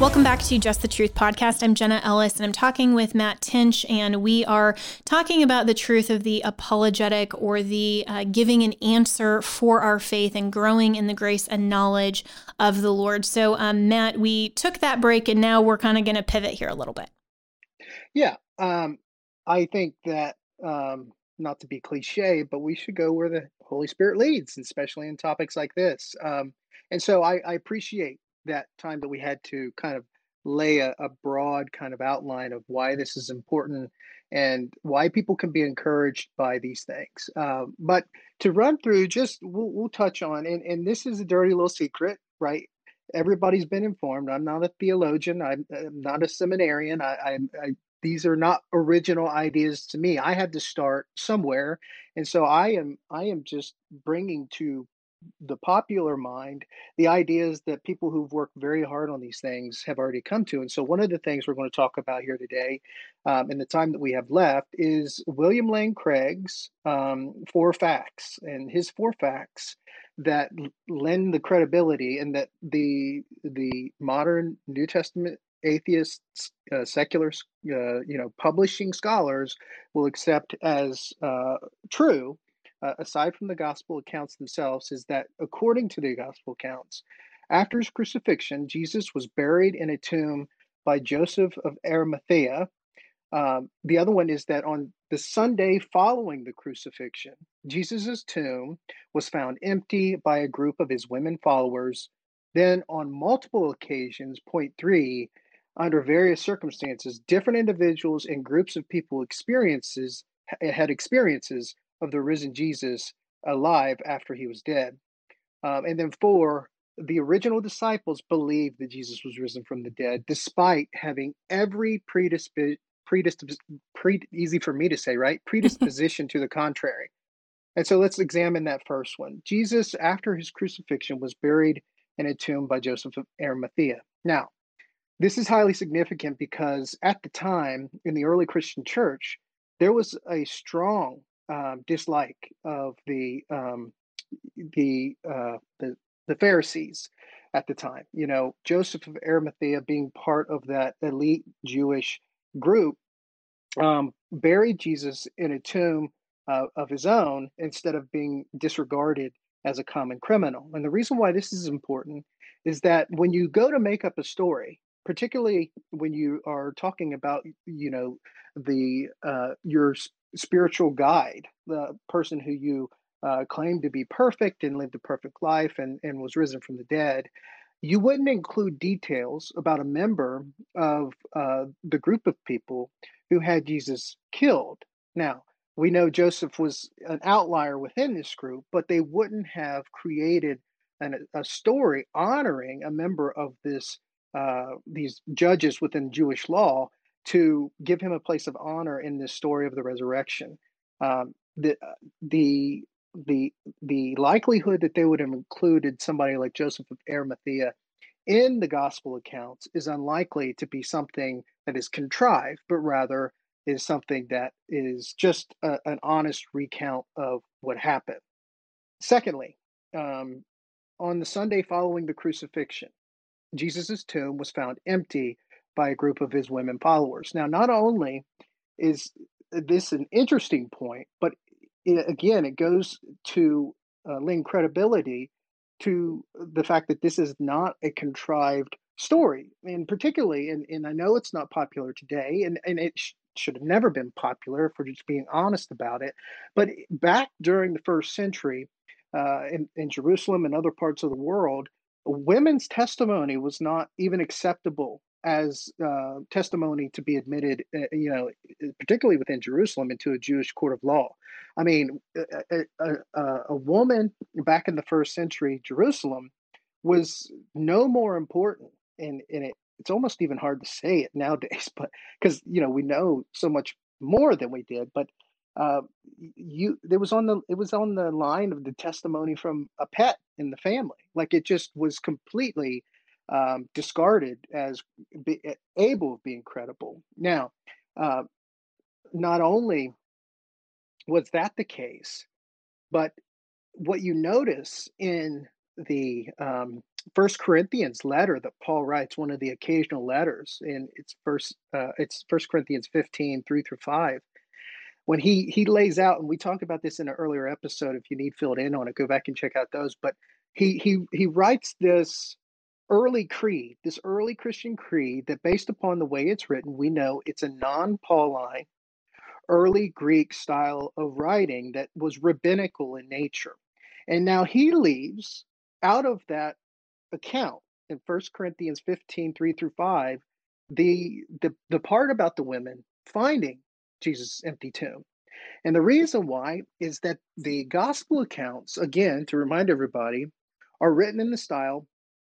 Welcome back to Just the Truth podcast. I'm Jenna Ellis, and I'm talking with Matt Tinch, and we are talking about the truth of the apologetic, or the uh, giving an answer for our faith and growing in the grace and knowledge of the Lord. So, um, Matt, we took that break, and now we're kind of going to pivot here a little bit. Yeah, um, I think that, um, not to be cliche, but we should go where the Holy Spirit leads, especially in topics like this. Um, and so I, I appreciate that time that we had to kind of lay a, a broad kind of outline of why this is important and why people can be encouraged by these things. Um, but to run through, just we'll, we'll touch on, and, and this is a dirty little secret, right? Everybody's been informed. I'm not a theologian. I'm, I'm not a seminarian. I, I, I, these are not original ideas to me. I had to start somewhere. And so I am, I am just bringing to the popular mind the ideas that people who've worked very hard on these things have already come to. And so one of the things we're going to talk about here today, um, in the time that we have left, is William Lane Craig's um, four facts, and his four facts that lend the credibility, and that the the modern New Testament atheists, uh, secular, uh, you know, publishing scholars will accept as uh, true. Uh, aside from the gospel accounts themselves, is that according to the gospel accounts, after his crucifixion, Jesus was buried in a tomb by Joseph of Arimathea. Um, the other one is that on the Sunday following the crucifixion, Jesus's tomb was found empty by a group of his women followers. Then on multiple occasions, point three, under various circumstances, different individuals and groups of people experiences had experiences of the risen Jesus alive after he was dead. Um, and then four, the original disciples believed that Jesus was risen from the dead, despite having every predisp- predisp- pre- easy for me to say, right? predisposition to the contrary. And so let's examine that first one. Jesus, after his crucifixion, was buried in a tomb by Joseph of Arimathea. Now, this is highly significant because at the time in the early Christian church, there was a strong Um, dislike of the um, the, uh, the the Pharisees at the time. You know, Joseph of Arimathea, being part of that elite Jewish group, um, buried Jesus in a tomb uh, of his own instead of being disregarded as a common criminal. And the reason why this is important is that when you go to make up a story, particularly when you are talking about, you know, the uh, your spiritual guide, the person who you uh, claim to be perfect and lived a perfect life and, and was risen from the dead, you wouldn't include details about a member of uh, the group of people who had Jesus killed. Now, we know Joseph was an outlier within this group, but they wouldn't have created an, a story honoring a member of this uh, these judges within Jewish law to give him a place of honor in this story of the resurrection. Um, the the the the likelihood that they would have included somebody like Joseph of Arimathea in the gospel accounts is unlikely to be something that is contrived, but rather is something that is just a, an honest recount of what happened. Secondly, um, on the Sunday following the crucifixion, Jesus's tomb was found empty by a group of his women followers. Now, not only is this an interesting point, but it, again, it goes to uh, lend credibility to the fact that this is not a contrived story, and particularly, and, and I know it's not popular today, and, and it sh- should have never been popular if we're just being honest about it. But back during the first century uh, in, in Jerusalem and other parts of the world, women's testimony was not even acceptable as uh, testimony to be admitted, uh, you know, particularly within Jerusalem, into a Jewish court of law. I mean, a, a, a woman back in the first century Jerusalem was no more important, and, and it, it's almost even hard to say it nowadays, but because, you know, we know so much more than we did. But uh, you, it was on the it was on the line of the testimony from a pet in the family. Like, it just was completely Um, discarded as be, able of being credible. Now, uh, not only was that the case, but what you notice in the um, First Corinthians letter that Paul writes, one of the occasional letters, and it's first, uh, it's First Corinthians fifteen three through five, when he he lays out, and we talked about this in an earlier episode. If you need filled in on it, go back and check out those. But he he he writes this early creed, this early Christian creed, that based upon the way it's written, we know it's a non-Pauline, early Greek style of writing that was rabbinical in nature. And now he leaves out of that account in First Corinthians fifteen, three through five, the, the, the part about the women finding Jesus' empty tomb. And the reason why is that the gospel accounts, again, to remind everybody, are written in the style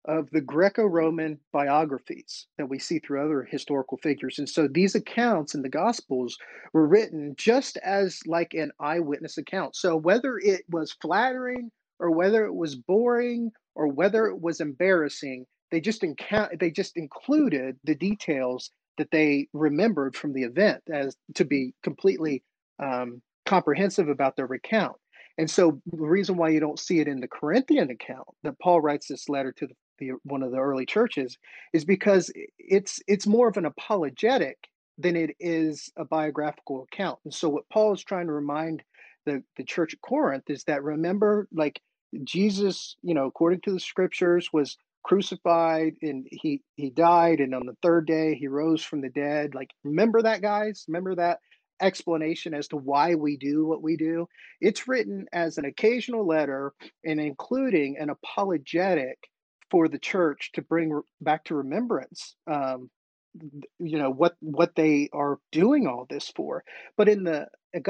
of the Greco-Roman biographies that we see through other historical figures. And so these accounts in the Gospels were written just as like an eyewitness account. So whether it was flattering or whether it was boring or whether it was embarrassing, they just encou- they just included the details that they remembered from the event, as to be completely um, comprehensive about their recount. And so the reason why you don't see it in the Corinthian account that Paul writes this letter to the The, one of the early churches is because it's it's more of an apologetic than it is a biographical account. And so what Paul is trying to remind the, the church at Corinth is that, remember, like, Jesus, you know, according to the scriptures, was crucified, and he he died, and on the third day he rose from the dead. Like, remember that, guys, remember that explanation as to why we do what we do. It's written as an occasional letter and including an apologetic for the church to bring back to remembrance, um, you know, what what they are doing all this for. But in the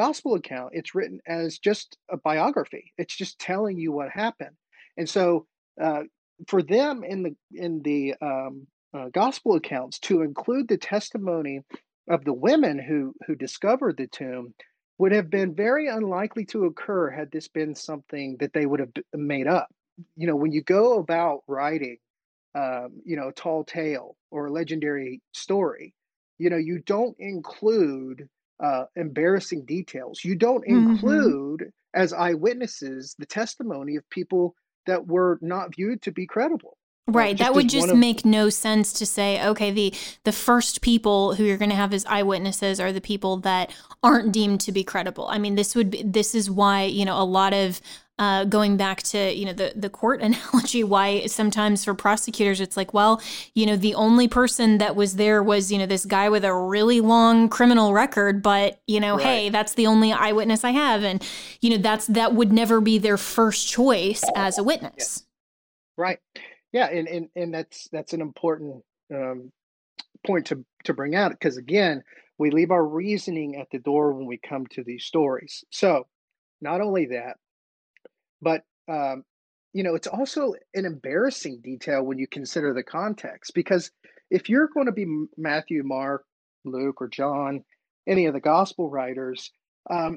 gospel account, it's written as just a biography. It's just telling you what happened. And so, uh, for them in the in the um, uh, gospel accounts to include the testimony of the women who who discovered the tomb would have been very unlikely to occur had this been something that they would have made up. You know, when you go about writing, um, you know, a tall tale or a legendary story, you know, you don't include uh, embarrassing details. You don't include mm-hmm. as eyewitnesses the testimony of people that were not viewed to be credible. Right. That would just make no sense to say, okay, the the first people who you're going to have as eyewitnesses are the people that aren't deemed to be credible. I mean, this would be, this is why, you know, a lot of Uh, going back to, you know, the, the court analogy, why sometimes for prosecutors, it's like, well, you know, the only person that was there was, you know, this guy with a really long criminal record, but, you know, right. hey, that's the only eyewitness I have. And, you know, that's, that would never be their first choice as a witness. Yeah. Right. Yeah. And, and, and that's, that's an important um, point to, to bring out, because again, we leave our reasoning at the door when we come to these stories. So not only that, But, um, you know, it's also an embarrassing detail when you consider the context, because if you're going to be Matthew, Mark, Luke, or John, any of the gospel writers, um,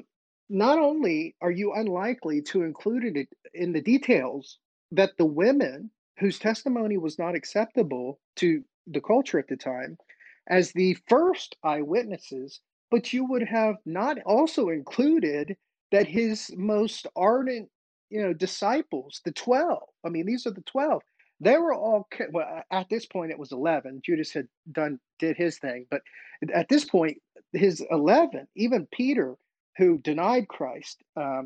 not only are you unlikely to include it in the details that the women whose testimony was not acceptable to the culture at the time as the first eyewitnesses, but you would have not also included that his most ardent, you know, disciples, the twelve. I mean, these are the twelve. They were all, well, at this point, it was eleven. Judas had done, did his thing. But at this point, his eleven, even Peter, who denied Christ, um,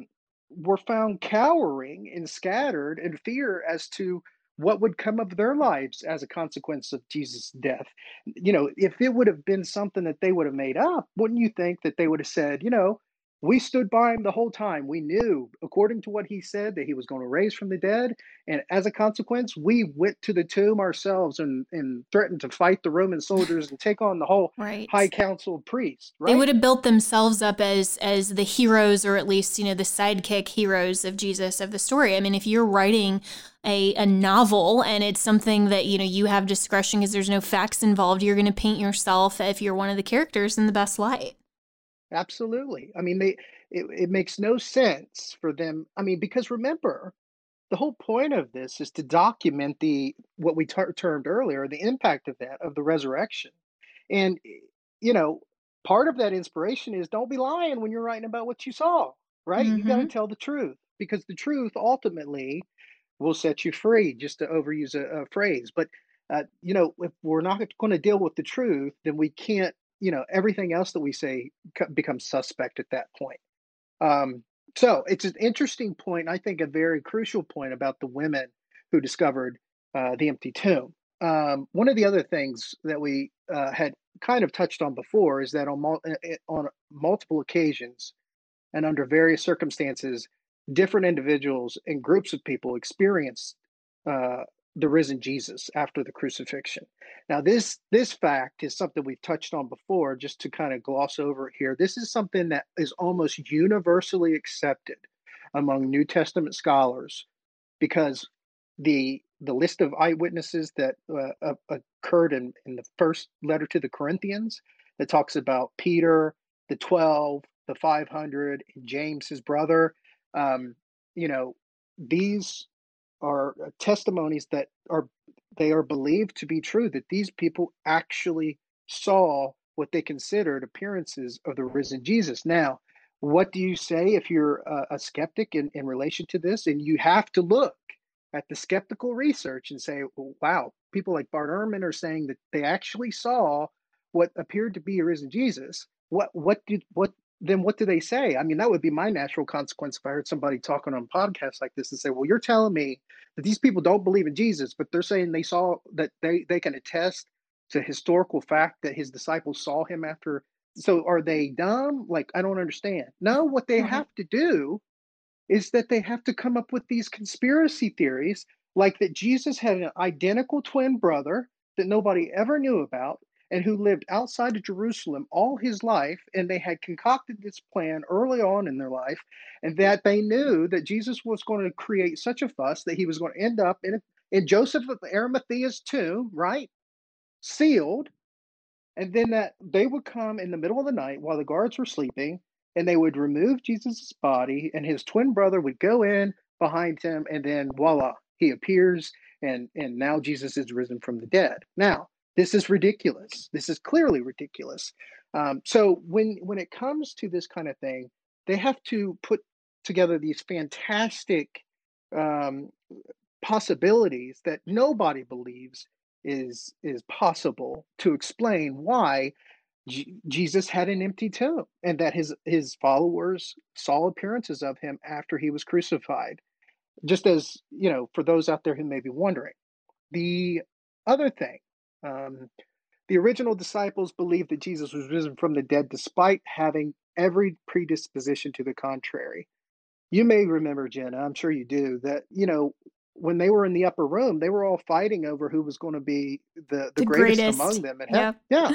were found cowering and scattered in fear as to what would come of their lives as a consequence of Jesus' death. You know, if it would have been something that they would have made up, wouldn't you think that they would have said, you know, we stood by him the whole time. We knew, according to what he said, that he was going to raise from the dead. And as a consequence, we went to the tomb ourselves and, and threatened to fight the Roman soldiers and take on the whole right. high council of priests. Right? They would have built themselves up as as the heroes, or at least, you know, the sidekick heroes of Jesus, of the story. I mean, if you're writing a, a novel and it's something that, you know, you have discretion because there's no facts involved, you're going to paint yourself, if you're one of the characters, in the best light. Absolutely. I mean, they, it, it makes no sense for them. I mean, because remember, the whole point of this is to document the what we ter- termed earlier, the impact of that, of the resurrection. And, you know, part of that inspiration is don't be lying when you're writing about what you saw, right? Mm-hmm. You got to tell the truth, because the truth ultimately will set you free, just to overuse a, a phrase. But, uh, you know, if we're not going to deal with the truth, then we can't. You know, everything else that we say becomes suspect at that point. Um, so it's an interesting point, I think a very crucial point about the women who discovered uh, the empty tomb. Um, one of the other things that we uh, had kind of touched on before is that on, mul- on multiple occasions and under various circumstances, different individuals and groups of people experienced uh the risen Jesus after the crucifixion. Now, this this fact is something we've touched on before, just to kind of gloss over it here. This is something that is almost universally accepted among New Testament scholars, because the the list of eyewitnesses that uh, occurred in, in the first letter to the Corinthians, that talks about Peter, the twelve, the five hundred, and James, his brother, um, you know, these are testimonies that are they are believed to be true, that these people actually saw what they considered appearances of the risen Jesus. Now, what do you say if you're a, a skeptic in, in relation to this? And you have to look at the skeptical research and say, well, wow, people like Bart Ehrman are saying that they actually saw what appeared to be a risen Jesus. What what did what then what do they say? I mean, that would be my natural consequence if I heard somebody talking on podcasts like this and say, well, you're telling me that these people don't believe in Jesus, but they're saying they saw that they, they can attest to historical fact that his disciples saw him after. So are they dumb? Like, I don't understand. No, what they have to do is that they have to come up with these conspiracy theories, like that Jesus had an identical twin brother that nobody ever knew about, and who lived outside of Jerusalem all his life, and they had concocted this plan early on in their life, and that they knew that Jesus was going to create such a fuss that he was going to end up in, in Joseph of Arimathea's tomb, right, sealed, and then that they would come in the middle of the night while the guards were sleeping, and they would remove Jesus' body, and his twin brother would go in behind him, and then voila, he appears, and, and now Jesus is risen from the dead. Now, this is ridiculous. This is clearly ridiculous. Um, so when when it comes to this kind of thing, they have to put together these fantastic um, possibilities that nobody believes is is possible to explain why G- Jesus had an empty tomb, and that his his followers saw appearances of him after he was crucified. Just as, you know, for those out there who may be wondering. The other thing, Um, the original disciples believed that Jesus was risen from the dead, despite having every predisposition to the contrary. You may remember, Jenna, I'm sure you do, that, you know, when they were in the upper room, they were all fighting over who was going to be the, the, the greatest, greatest among them. And yeah. yeah,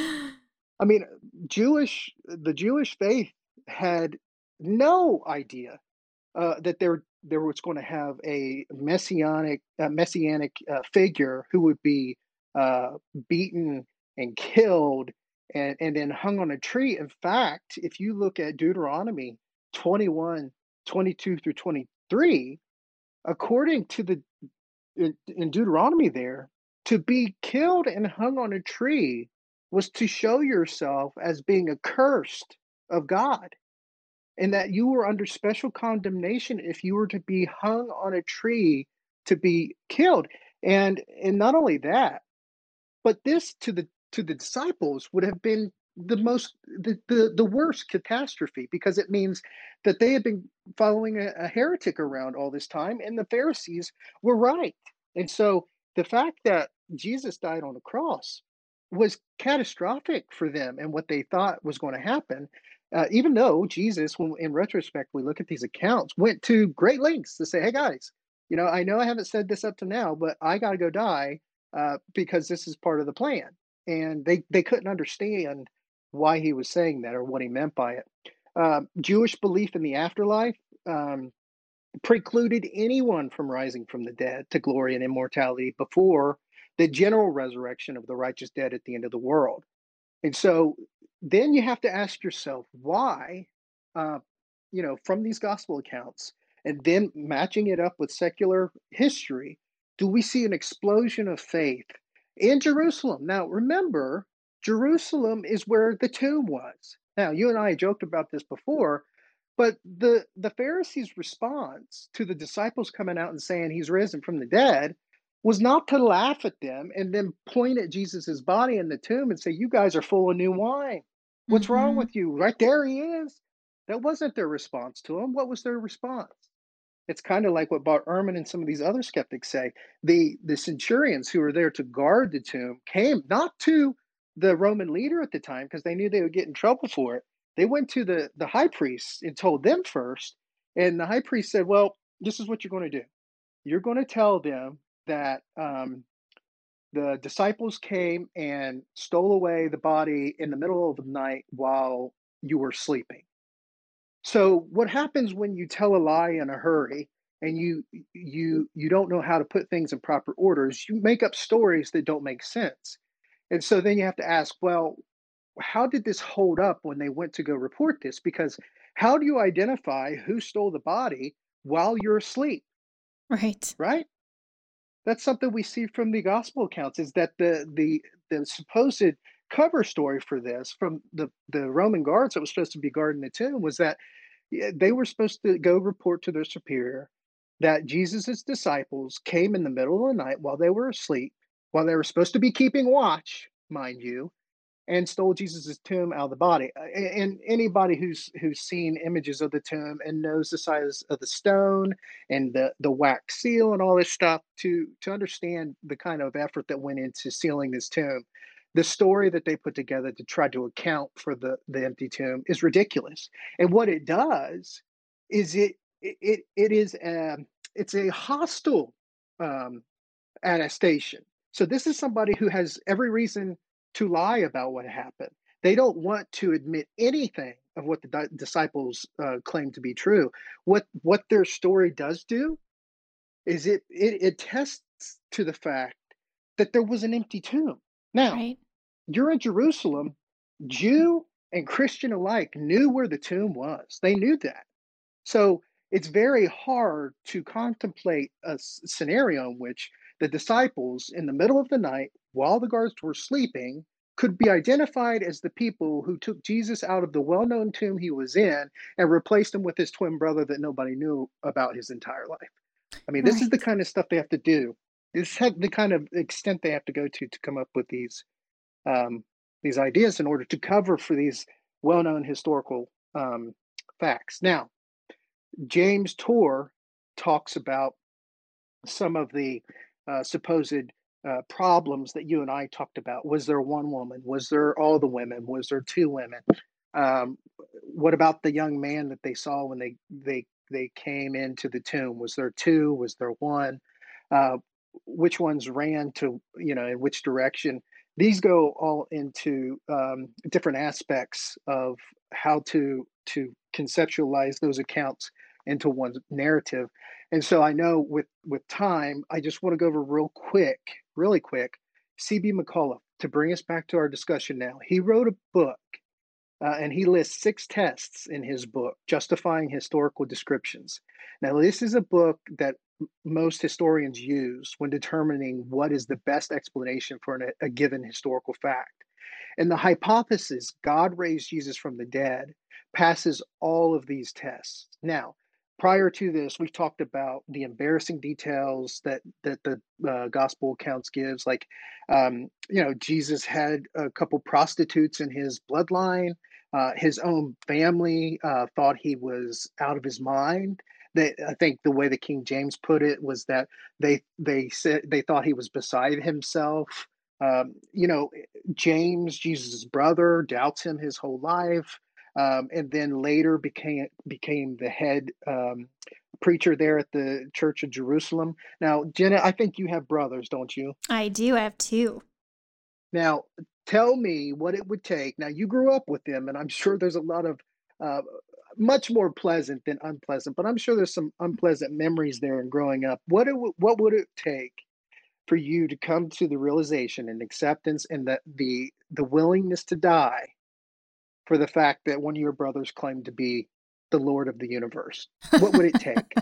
I mean, Jewish, the Jewish faith had no idea uh, that there there was going to have a messianic uh, messianic uh, figure who would be Uh, beaten and killed and, and then hung on a tree. In fact, if you look at Deuteronomy twenty-one, twenty-two through twenty-three, according to the, in, in Deuteronomy there, to be killed and hung on a tree was to show yourself as being accursed of God, and that you were under special condemnation if you were to be hung on a tree to be killed. And, and not only that, but this to the to the disciples would have been the most the, the the worst catastrophe, because it means that they had been following a, a heretic around all this time, and the Pharisees were right. And so the fact that Jesus died on the cross was catastrophic for them and what they thought was going to happen, uh, even though Jesus, when in retrospect we look at these accounts, went to great lengths to say, hey guys, you know, I know I haven't said this up to now, but I got to go die uh, because this is part of the plan. And they, they couldn't understand why he was saying that or what he meant by it. Uh, Jewish belief in the afterlife um, precluded anyone from rising from the dead to glory and immortality before the general resurrection of the righteous dead at the end of the world. And so then you have to ask yourself why, uh, you know, from these gospel accounts, and then matching it up with secular history, do we see an explosion of faith in Jerusalem? Now, remember, Jerusalem is where the tomb was. Now, you and I joked about this before, but the, the Pharisees' response to the disciples coming out and saying he's risen from the dead was not to laugh at them and then point at Jesus' body in the tomb and say, you guys are full of new wine. What's mm-hmm. wrong with you? Right there he is. That wasn't their response to him. What was their response? It's kind of like what Bart Ehrman and some of these other skeptics say. The, the centurions who were there to guard the tomb came not to the Roman leader at the time because they knew they would get in trouble for it. They went to the, the high priest and told them first. And the high priest said, well, this is what you're going to do. You're going to tell them that um, the disciples came and stole away the body in the middle of the night while you were sleeping. So what happens when you tell a lie in a hurry and you you you don't know how to put things in proper orders? You make up stories that don't make sense. And so then you have to ask, well, how did this hold up when they went to go report this? Because how do you identify who stole the body while you're asleep? Right. Right? That's something we see from the gospel accounts, is that the the the supposed cover story for this from the, the Roman guards that was supposed to be guarding the tomb was that they were supposed to go report to their superior that Jesus' disciples came in the middle of the night while they were asleep, while they were supposed to be keeping watch, mind you, and stole Jesus' tomb out of the body. And anybody who's who's seen images of the tomb and knows the size of the stone and the, the wax seal and all this stuff, to, to understand the kind of effort that went into sealing this tomb, the story that they put together to try to account for the, the empty tomb is ridiculous. And what it does is it it it is a, it's a hostile um, attestation. So this is somebody who has every reason to lie about what happened. They don't want to admit anything of what the di- disciples uh, claim to be true. What what their story does do is it it attests to the fact that there was an empty tomb. Now, right. You're in Jerusalem. Jew and Christian alike knew where the tomb was. They knew that. So it's very hard to contemplate a s- scenario in which the disciples, in the middle of the night, while the guards were sleeping, could be identified as the people who took Jesus out of the well-known tomb he was in and replaced him with his twin brother that nobody knew about his entire life. I mean, right. This is the kind of stuff they have to do. This is the kind of extent they have to go to to come up with these um, these ideas in order to cover for these well-known historical um, facts. Now, James Tour talks about some of the uh, supposed uh, problems that you and I talked about. Was there one woman? Was there all the women? Was there two women? Um, what about the young man that they saw when they they they came into the tomb? Was there two? Was there one? Uh, which ones ran to, you know, in which direction? These go all into um, different aspects of how to to conceptualize those accounts into one's narrative. And so I know with, with time, I just want to go over real quick, really quick, C B McCullagh, to bring us back to our discussion now. He wrote a book, uh, and he lists six tests in his book, Justifying Historical Descriptions. Now, this is a book that most historians use when determining what is the best explanation for an, a given historical fact. And the hypothesis, God raised Jesus from the dead, passes all of these tests. Now, prior to this, we've talked about the embarrassing details that, that the uh, gospel accounts gives, like, um, you know, Jesus had a couple prostitutes in his bloodline. Uh, his own family uh, thought he was out of his mind. They, I think the way the King James put it was that they they said they thought he was beside himself. Um, you know, James, Jesus' brother, doubts him his whole life, um, and then later became became the head um, preacher there at the Church of Jerusalem. Now, Jenna, I think you have brothers, don't you? I do. I have two. Now, tell me what it would take. Now, you grew up with them, and I'm sure there's a lot of uh, much more pleasant than unpleasant, but I'm sure there's some unpleasant memories there in growing up. What it, what would it take for you to come to the realization and acceptance and the, the, the willingness to die for the fact that one of your brothers claimed to be the Lord of the universe? What would it take?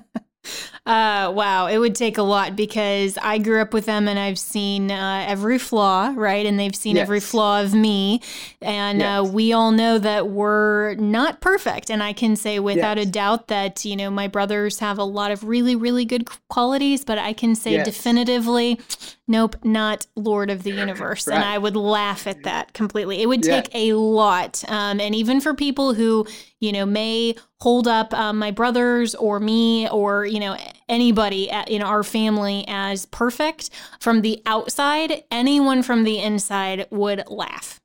Uh, wow. It would take a lot, because I grew up with them and I've seen uh, every flaw, right? And they've seen yes. every flaw of me. And yes. uh, we all know that we're not perfect. And I can say without yes. a doubt that, you know, my brothers have a lot of really, really good qualities, but I can say yes. definitively, nope, not Lord of the universe. Right. And I would laugh at that completely. It would take yeah. a lot. Um, and even for people who, you know, may hold up um, my brothers or me or, you know, anybody in our family as perfect from the outside, anyone from the inside would laugh.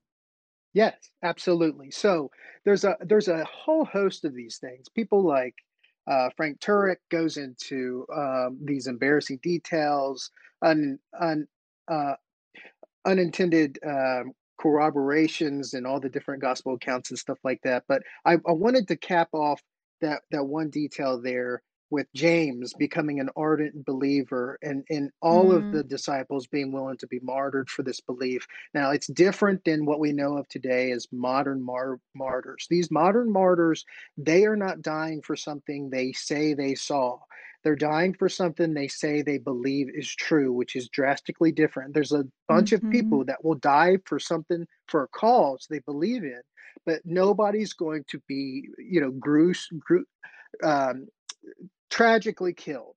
Yes, absolutely. So there's a there's a whole host of these things. People like uh, Frank Turek goes into um, these embarrassing details, un, un, uh, unintended um corroborations and all the different gospel accounts and stuff like that. But I, I wanted to cap off that that one detail there with James becoming an ardent believer and, and all mm. of the disciples being willing to be martyred for this belief. Now, it's different than what we know of today as modern mar- martyrs. These modern martyrs, they are not dying for something they say they saw. They're dying for something they say they believe is true, which is drastically different. There's a bunch mm-hmm. of people that will die for something, for a cause they believe in, but nobody's going to be, you know, grues, gru- um, tragically killed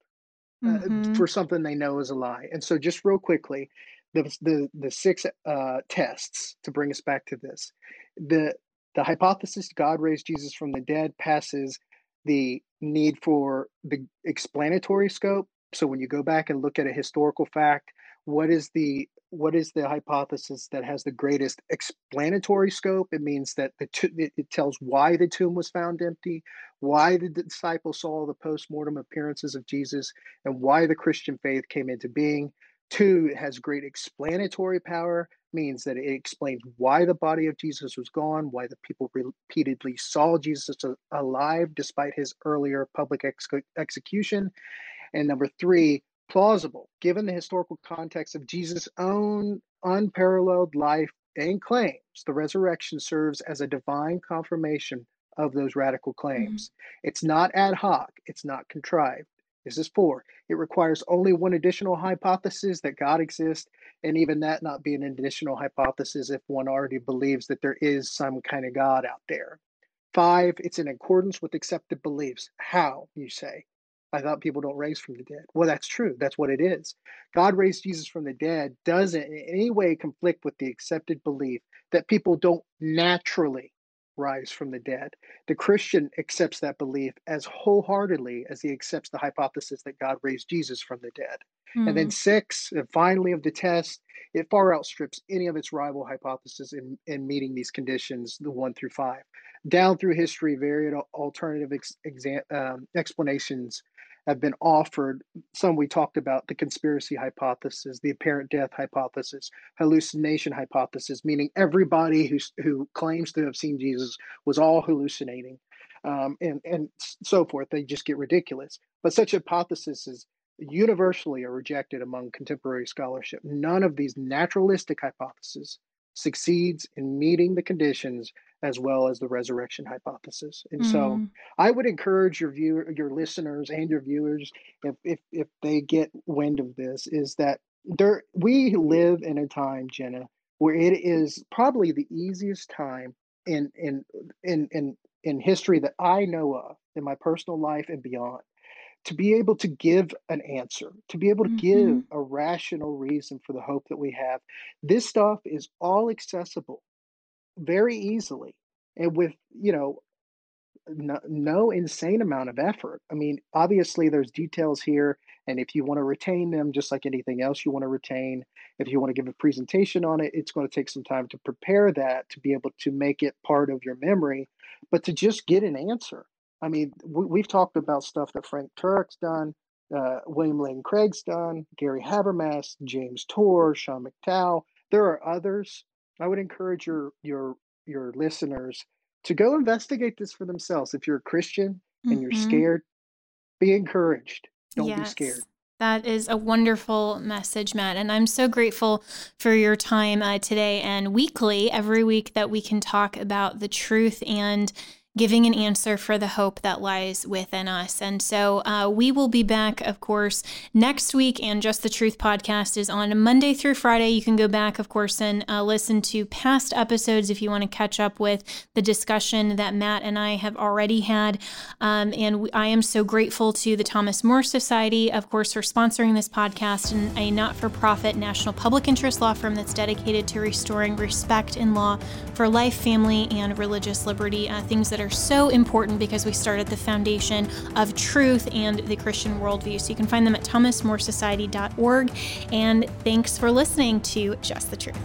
uh, mm-hmm. for something they know is a lie. And so just real quickly, the the, the six uh, tests to bring us back to this. The, the hypothesis God raised Jesus from the dead passes the need for the explanatory scope. So when you go back and look at a historical fact, what is the what is the hypothesis that has the greatest explanatory scope? It means that the t- it tells why the tomb was found empty, why the disciples saw the post-mortem appearances of Jesus, and why the Christian faith came into being. Two, it has great explanatory power, means that it explains why the body of Jesus was gone, why the people repeatedly saw Jesus alive despite his earlier public ex- execution. And number three, plausible, given the historical context of Jesus' own unparalleled life and claims. The resurrection serves as a divine confirmation of those radical claims. Mm-hmm. It's not ad hoc. It's not contrived. This is four. It requires only one additional hypothesis, that God exists, and even that not be an additional hypothesis if one already believes that there is some kind of God out there. Five, it's in accordance with accepted beliefs. How, you say? I thought people don't raise from the dead. Well, that's true. That's what it is. God raised Jesus from the dead doesn't in any way conflict with the accepted belief that people don't naturally rise from the dead. The Christian accepts that belief as wholeheartedly as he accepts the hypothesis that God raised Jesus from the dead. Mm. And then six, and finally of the test, it far outstrips any of its rival hypotheses in, in meeting these conditions, the one through five. Down through history, varied alternative ex, exam, um, explanations have been offered. Some we talked about: the conspiracy hypothesis, the apparent death hypothesis, hallucination hypothesis, meaning everybody who who claims to have seen Jesus was all hallucinating, um, and and so forth. They just get ridiculous. But such hypotheses universally are rejected among contemporary scholarship. None of these naturalistic hypotheses succeeds in meeting the conditions as well as the resurrection hypothesis. And mm-hmm. so I would encourage your viewer, your listeners and your viewers, if, if if they get wind of this, is that there we live in a time, Jenna, where it is probably the easiest time in in in in, in history that I know of, in my personal life and beyond, to be able to give an answer, to be able to mm-hmm. give a rational reason for the hope that we have. This stuff is all accessible very easily. and with, you know, no, no insane amount of effort. I mean, obviously there's details here, and if you want to retain them, just like anything else you want to retain, if you want to give a presentation on it, it's going to take some time to prepare that, to be able to make it part of your memory. But to just get an answer, I mean, we, we've talked about stuff that Frank Turek's done, uh, William Lane Craig's done, Gary Habermas, James Tour, Sean McDowell. There are others. I would encourage your your your listeners to go investigate this for themselves. If you're a Christian and mm-hmm. you're scared, be encouraged. Don't yes. be scared. That is a wonderful message, Matt. And I'm so grateful for your time uh, today and weekly, every week that we can talk about the truth and giving an answer for the hope that lies within us. And so uh, we will be back, of course, next week. And Just the Truth podcast is on Monday through Friday. You can go back, of course, and uh, listen to past episodes if you want to catch up with the discussion that Matt and I have already had. Um, and we, I am so grateful to the Thomas More Society, of course, for sponsoring this podcast, and a not-for-profit national public interest law firm that's dedicated to restoring respect in law for life, family, and religious liberty, uh, things that are so important because we start at the foundation of truth and the Christian worldview. So you can find them at thomas more society dot org. And thanks for listening to Just the Truth.